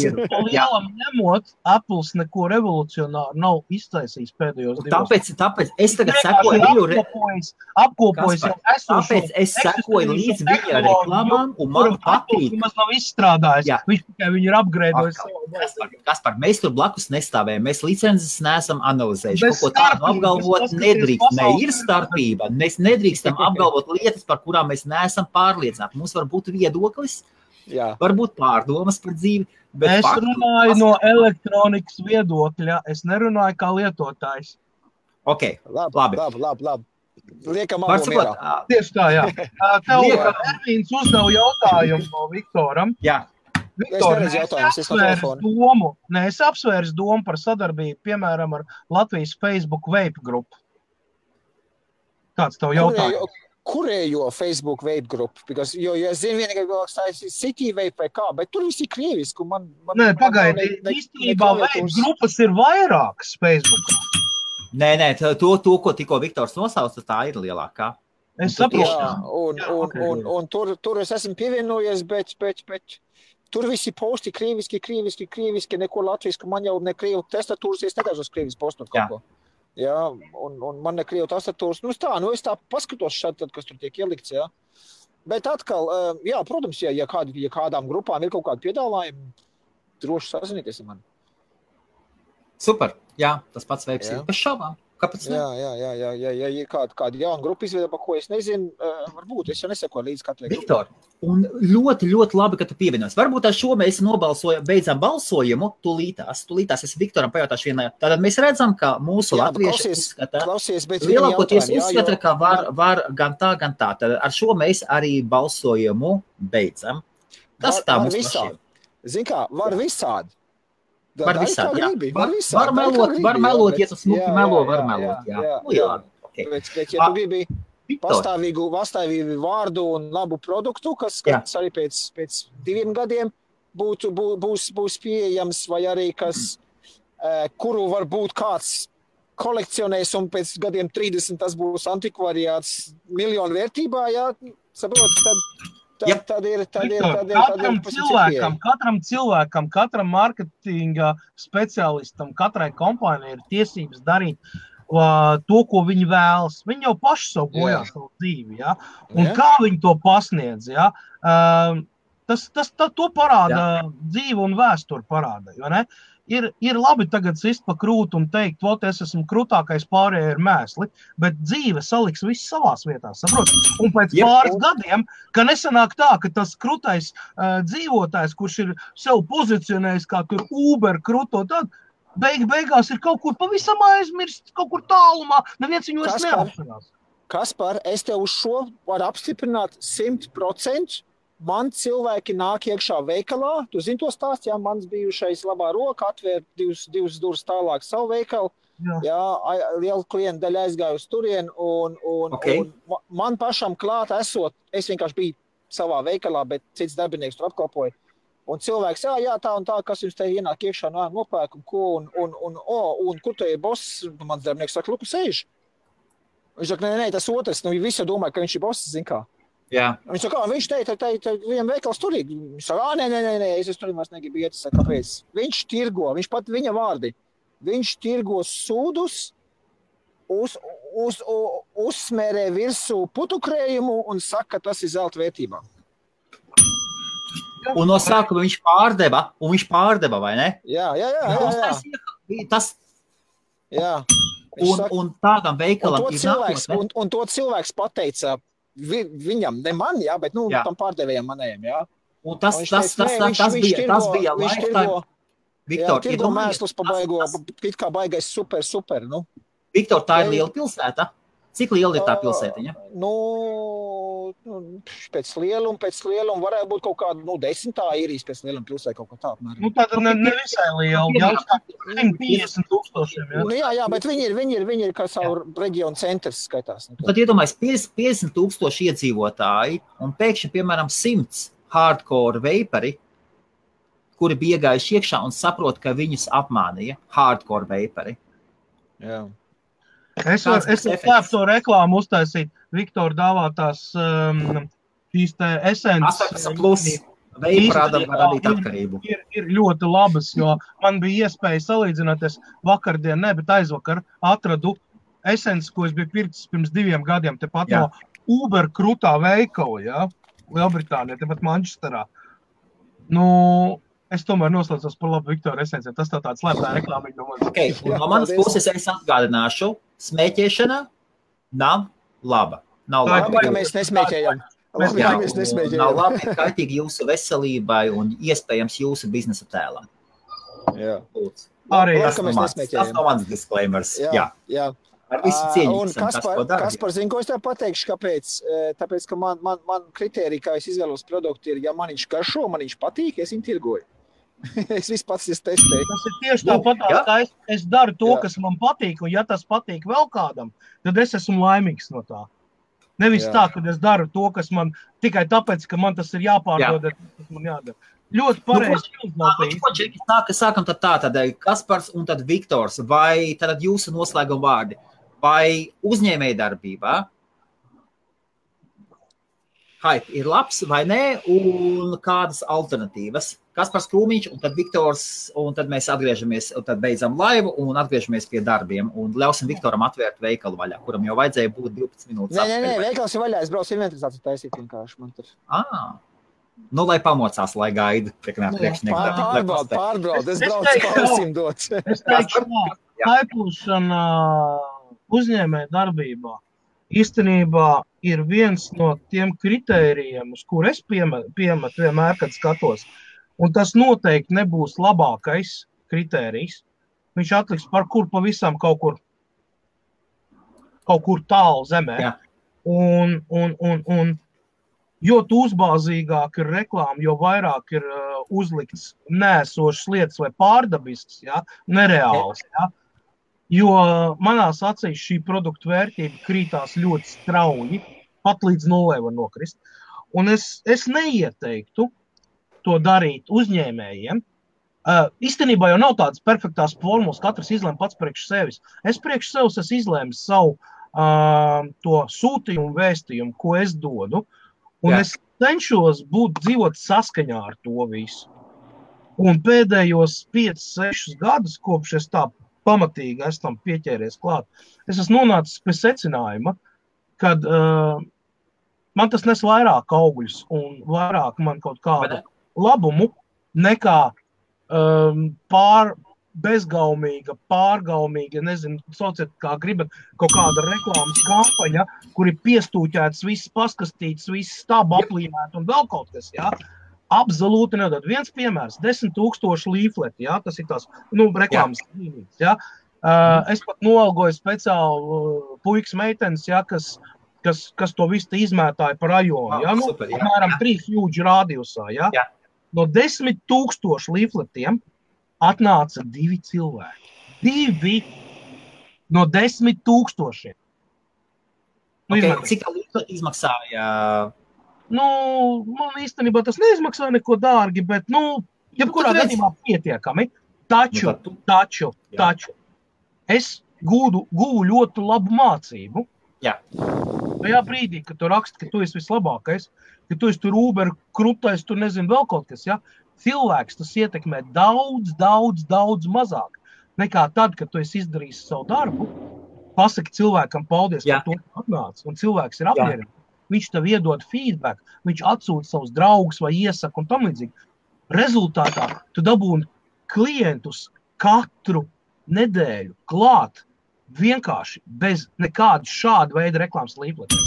Lielam nemot, Apples neko revolucionāri nav iztaisījis pēdējos divos. Tāpēc es tagad sekoju apkopojas jau esošo. Tāpēc es sekoju līdz viņa reklamām un man patīk. Viņš nav izstrādājis, viņš tikai viņu ir apgrēdojis. Kaspar, mēs tur blakus nestāvējam, mēs licences neesam analizējuši. Ko tādu apgalvot nedrīkst, ne ir starpība, mēs nedrīkstam apgalvot lietas, par kurām mēs neesam pārliecināti. Mums var būt viedoklis, varbūt pārdomas par dzīvi. Bet es runāju no elektronikas viedokļa, es nerunāju kā lietotājs. Ok, labi. Liekam abo mierā. Tieši tā, jā. Tev Ervīns uzdev jautājumu no Viktoram. Jā. Viktor, es apsvērs domu par sadarbību, piemēram, ar Latvijas Facebook vape grupu. Kāds tev jautājums? Kurējo Facebook vape grupu, because jo es zinu vienīgai vēl stājas city vape vai kā, bet tur viss ir krievisku. Nē, pagaidi, īstenībā vape grupas ir vairākas Facebookā. Nē, to, ko tikko Viktors nosauca, tā ir lielākā. Es saprotu. Un tur es esmu pievienojies, bet tur visi posti krieviski, neko latvisku, man jau ne krievu testatūras, es nedažos krievis postot kaut ko. Jā, un man nekrievu testatūras. Es tā paskatos šādi, tad, kas tur tiek ielikts, jā. Bet atkal, jā, protams, ja kādām grupām ir kaut kādi piedāvājumi, droši sazinieties ar mani. Super, jā, tas pats veips ir bez šāvām. Kāpēc ne? Jā, ir kāda jauna grupa izveida, par ko es nezinu, varbūt, es jau neseko līdz katrai grupai. Viktor, un ļoti, ļoti labi, ka tu pievienojies. Varbūt ar šo mēs beidzām balsojumu, tu lītās, es Viktoram pajautāšu vienā. Tātad mēs redzam, ka mūsu latvieši uzskata, ka var gan tā. Tad ar šo mēs arī balsojumu beidzam. Tas tā mums pašiem. Zin kā, var visādi. Var melot, ja tu smuki melo, var melot, jā. Bet ja tu gribi pastāvīgu vārdu un labu produktu, kas arī pēc 2 gadiem būs pieejams, vai arī kas, kuru varbūt kāds kolekcionēs un pēc gadiem 30 tas būs antikvariāts miljonu vērtībā, jā, saprot, Katram cilvēkam, katram marketinga speciālistam, katrai kompānijai ir tiesības darīt to, ko viņi vēlas. Viņi jau paši savu bojā savu dzīvi, ja? Un kā viņi to pasniedz, ja? To parāda dzīve un vēsture parāda, jo ne? Ir labi tagad sist pa krūtu un teikt, vot, es esmu krūtākais, pārējie ir mēsli, bet dzīve saliks viss savās vietās, saprot? Un pēc pāris gadiem, ka nesanāk tā, ka tas krūtais dzīvotājs, kurš ir sev pozicionējis kā tur Uber krūto, tad beigās ir kaut kur pavisam aizmirst, kaut kur tālumā, neviens viņu vairs neapsinās. Kaspar, es tev uz šo varu apstiprināt 100%. Man cilvēki nāk iekšā veikalā, tu zini to stāst, jā, mans bijušais labā roka atvēr divas durvis tālāk savu veikalu, jā, liela klienta daļa aizgāja uz turien, un man pašam klāt esot, es vienkārši biju savā veikalā, bet cits darbinieks tur apkalpoja, un cilvēks, jā, tā un tā, kas jums te ienāk iekšā, no nopērk un ko, un kur te ir boss, mans darbinieks saka, luku, sēž. Viņš saka, nē, tas otrs, nu, visi jau domāju, ka viņš ir boss, zin kā. Jā. Viņš saka, viņš teica, viņam veikals turīgi. Viņš saka, nē, es turīgi vairs negribu iet, saka, kāpēc. Viņš tirgo, viņš pat viņa vārdi. Viņš tirgo sūdus, uzsmērē virsū putukrējumu un saka, tas ir zelta vērtībā. Un no sākuma viņš pārdeva, vai ne? Jā. Jā. Un tādam veikalam ir nākot, ne? Un to cilvēks pateica, viņam, ne man, jā, bet nu, tam pārdevējiem manējiem, jā. Un tas bija lifetime. Viktor, tirgo mēslus pabaigo, it kā baigais super, nu. Viktor, tā ir liela pilsēta? Cik liela ir tā pilsētiņa? Nu, pēc lieluma varētu būt kaut kāda, 10. Īrijas pēc lieluma pilsēta kaut kā tā. Nu, tā tad ne visai liela, jau 50,000, jā. Nu, jā, bet viņi ir kā savu reģionu centrs skaitās. Tad iedomājies, 50,000 iedzīvotāji un pēkšņi, piemēram, 100 hardcore vaperi, kuri bija iegājuši iekšā un saprot, ka viņus apmānīja hardcore vaperi. Jā. Es slēp to reklāmu uztaisīt. Viktor dāvā tās šīs te esences. 18 plus veiprādam var radīt atkarību. Ir ļoti labas, jo man bija iespēja salīdzināties vakardien, ne, bet aizvakar atradu esences, ko es biju pircis pirms 2 gadiem, tepat no Uber krutā veikala, jā, Lielbritānijā, tepat Manchesterā. Nu, es tomēr noslēdzos par labu Viktoru esenciem. Tas tā tāds slēptā reklāma, domāju. Okay. No manas puses es atgādināšu. Smēķēšana nav laba. Labi, ka mēs nesmēķējam. Nav labi, ir kaitīgi jūsu veselībai un iespējams jūsu biznesa tēlam. Jā. Arī tas no mans disclaimers. Jā. Ar visu cieņu. Kaspar, zinu, ko es tev pateikšu, kāpēc? Tāpēc, ka man kritērija, kā es izvēlos produktu, ir, ja man viņš garšo, man viņš patīk, es viņu tirgoju. Es viss pats testēju. Tas ir tieši tāpat, ka es daru to, kas man patīk, un ja tas patīk vēl kādam, tad es esmu laimīgs no tā. Nevis tā, ka es daru to, kas man tikai tāpēc, ka man tas ir jāpārdod, tas man jādara. Ļoti pareizi. Sākam tad Kaspars un tad Viktors, vai tad jūsu noslēguma vārdi, vai uzņēmējdarbībā hype ir labs vai nē, un kādas alternatīvas? Kaspars Krūmiņš un tad Viktors, un tad mēs atgriežamies, un tad beidzam laivu un atgriežamies pie darbiem un ļausim Viktoram atvērt veikalu vaļā, kuram jau vajadzēja būt 12 minūtes. Nē, veikals ir vaļā, es braucu inventarizāciju taisīt vienkārši man tur. Nu, lai pamocās, lai gaida priekšnieks. Pārbraud, es braucu pārsim dots. Es teikšu, haipūšana uzņēmē darbībā īstenībā ir viens no tiem kritērijiem, uz kur es piemet vienmēr, kad skatos, un tas noteikti nebūs labākais kritērijs. Viņš atliks par kur pavisam kaut kur tālu zemē. Un jo uzbāzīgāk ir reklāma, jo vairāk ir uzlikts nēsošas lietas vai pārdabisks, ja, nereāls, ja. Jo manās acīs šī produktu vērtība krītās ļoti strauji, pat līdz 0 var nokrist. Un es neieteiktu to darīt uzņēmējiem. Īstenībā jau nav tādas perfektās formulas, katrs izlēma pats priekš sevis. Es priekš sevis izlēmu savu to sūtījumu, vēstījumu, ko es dodu, un es cenšos dzīvot saskaņā ar to visu. Un pēdējos 5-6 gadus, kopš es tā pamatīgi es tam pieķēries klāt. Es esmu nonācis pie secinājuma, kad man tas nes vairāk augļus un vairāk man kaut kādu labumu nekā bezgaumīga, nezinu, societ kā gribat, kaut kāda reklāmas kampaņa, kur ir piestūķēts, viss paskastīts, viss stabu aplīmēt un vēl kaut kas, jā. Absolūti nedod. Viens piemērs, 10,000 līfleti, jā, tas ir tās, reklāmas līnijas, jā. Es pat noalgoju speciāli puikas meitenes, jā, kas to visu izmētāja par rajonu, jā, apmēram 3 jūdži rādījusā, jā. No 10,000 līfletiem atnāca 2 cilvēki. 2 no 10,000. Cik tā izmaksāja? Man īstenībā tas neizmaksāja neko dārgi, bet, jebkurā gadījumā pietiekami. Taču, es guvu ļoti labu mācību. Jā. Tajā brīdī, kad tu raksti, ka tu esi vislabākais, ka tu esi tur Uber, kruptais, tur nezinu vēl kaut kas, jā. Cilvēks tas ietekmē daudz mazāk nekā tad, kad tu esi izdarījis savu darbu, pasaki cilvēkam paldies, ka tu atnāc, un cilvēks ir apmierināts. Viņš tev iedod feedback, viņš atsūta savus draugus vai iesaka un tam līdzīgi. Rezultātā tu dabūni klientus katru nedēļu klāt vienkārši bez nekādu šādu veidu reklāmas līpletēm.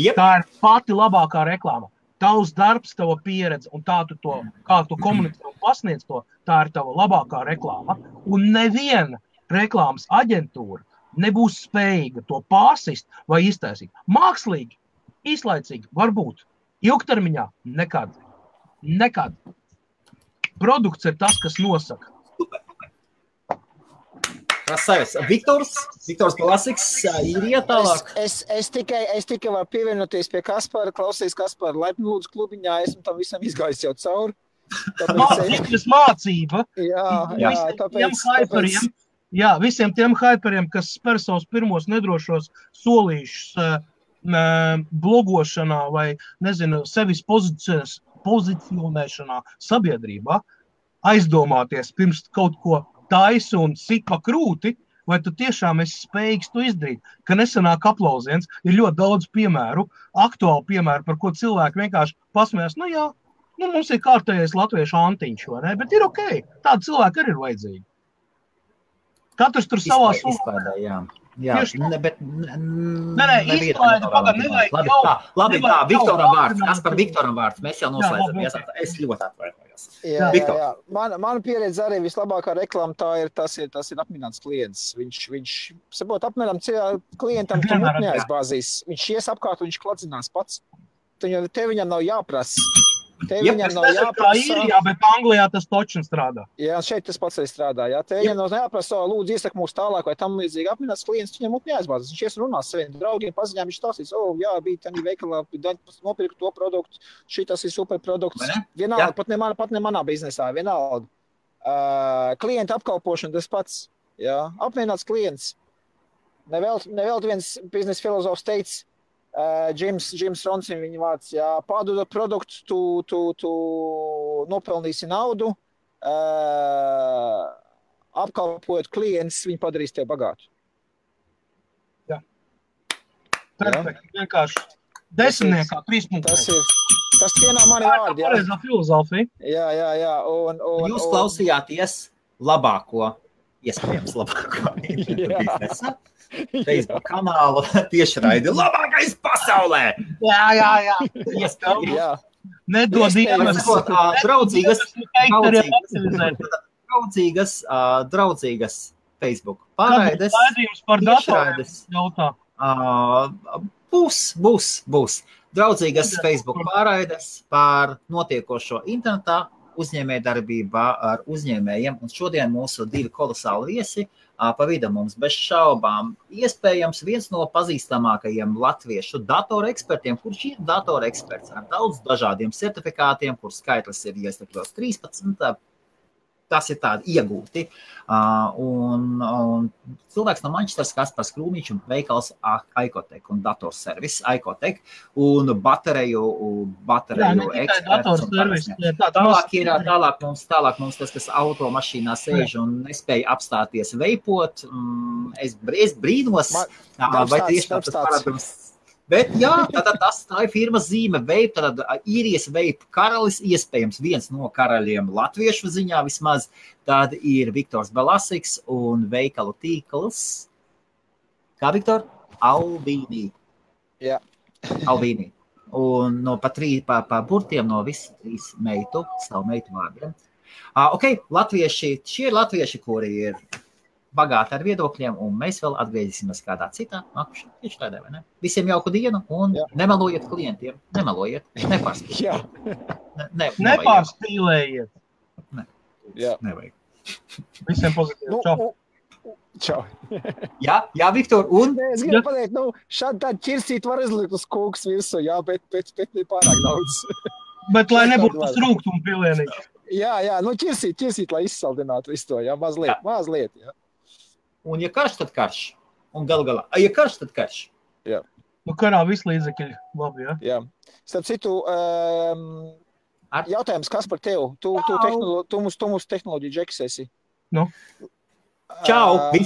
Yep. Tā ir pati labākā reklāma. Tavs darbs, tava pieredze un kā tu komunicē un pasniedz to, tā ir tava labākā reklāma. Un neviena reklāmas aģentūra nebūs spējīga to pārsist vai iztaisīt. Mākslīgi, īslaicīgi, varbūt, ilgtermiņā nekad. Nekad. Produkts ir tas, kas nosaka. Krasājas. Viktors Balasiks ir ietālāk. Es tikai varu pievienoties pie Kaspara, klausīs Kaspara laipni lūdzu klubiņā, esmu tam visam izgājis jau cauri. Tāpēc mācība. Jā, tāpēc. Jā, visiem tiem hyperiem, kas spēr savus pirmos nedrošos solīšus blogošanā vai, nezinu, sevis pozicionēšanā sabiedrībā, aizdomāties pirms kaut ko taisu un sipa krūti, vai tu tiešām esi spējīgs to izdarīt, ka nesanāk aplauziens, ir ļoti daudz piemēru, aktuāli piemēru, par ko cilvēki vienkārši pasmējās, mums ir kārtējais latviešu antiņš, vai ne, bet ir okei, tādi cilvēki arī ir vajadzīgi. Katrs tur savā sūkā. Jā, izklaida, pagad, nevajag jau. Labi, tā, Viktoram vārds, tas par Viktoram vārds, mēs jau noslēdzam, es ļoti atvainojos. Jā, mana pieredze arī vislabākā reklāma, tas ir apmierināts klients, viņš sabot, apmēram klientam tu neaizbāzīs, viņš ies apkārt, viņš kladzinās pats, te viņam nav jāprasa. Viņam nav jāprasa. Bet Anglijā tas točin strādā. Jā, šeit tas pats arī strādā. Jā, viņam nav jāprasa, lūdzu, iesaka mūs tālāk vai tam līdzīgi apminās klients, viņam mūs neaizbāzās. Viņš ies runās saviem draugiem, paziņām, viņš stāsīs, bija tādā veikalā, nopirku to produktu, šitas ir super produkts. Vienalga, pat ne manā biznesā, vienalga. Klienta apkalpošana tas pats, jā, apmienāts klients. Nevēl viens biznesa filozofs teica, James Ronson viņa vārds, jā, pārdodot produktu, tu nopelnīsi naudu, apkalpojot klients, viņi padarīs tev bagātu. Jā. Perfekti, vienkārši desmitniekā, 3 punkti. Tas cienā mani vārdi, jā. Tā ir pareizā filozofija. Jā. Un jūs klausījāties labāko, iespējams labāko biznesa. Facebook kanālu tieši raidi labākais pasaulē. Jā. Jā. Nedodīgas, draudzīgas Facebook paraides. Tādījums par datoriem jautā. Būs. Draudzīgas Facebook paraides par notiekošo internetā uzņēmējdarbībā ar uzņēmējiem. Un šodien mūsu 2 kolosāli viesi pavidam mums bez šaubām iespējams viens no pazīstamākajiem latviešu datorekspertiem, kurš ir datoreksperts ar daudz dažādiem certifikātiem, kur skaitlis ir iestatļos 13, tas ir tādi iegūti. Un cilvēks no Manchesteras, Kaspars Krumiņš, un veikals Aikotek un datorservis Aikotek un baterēju eksperts. Tālāk mums tas, kas automašīnā sēž un nespēja apstāties veipot, es brīnos, vai tieši tāds paradums. Bet jā, tātad tā ir firmas zīme Vape, tātad īrijas Vape karalis, iespējams viens no karaļiem latviešu ziņā vismaz, tad ir Viktors Balasiks un veikalu tīkls, kā Viktor? Albīnī. Jā. Albīnī. Un no pa burtiem no visu trīs meitu, savu meitu vārdiem. Ok, latvieši, šie ir latvieši, kuri ir bagāti ar viedokļiem, un mēs vēl atgriezīsimies kādā citā nākušanā. Tieši tādā, vai ne? Visiem jauku dienu, un nemalojiet klientiem. Nemalojiet, nepārspīlējiet. Nepārspīlējiet. Ne. Nevajag. Visiem pozitīvi. Čau. Čau. jā, Viktor, un? Es gribu pateikt, šādi tādi ķirsīt var izlikt uz koks visu, jā, bet ne pārāk daudz. Bet lai nebūtu tas rūktuma pilienīgi. Jā, ķirsīt, lai izsaldinātu visu to, jā, mazliet, jā. Un ja karš, tad karš. Un galā. Ja karš, tad karš. Jā. Nu karā visu līdzekļi. Labi, jā? Jā. Starp citu, jautājums, kas par tevi? Tu mūsu tehnoloģiju džeks esi. Nu. Čau!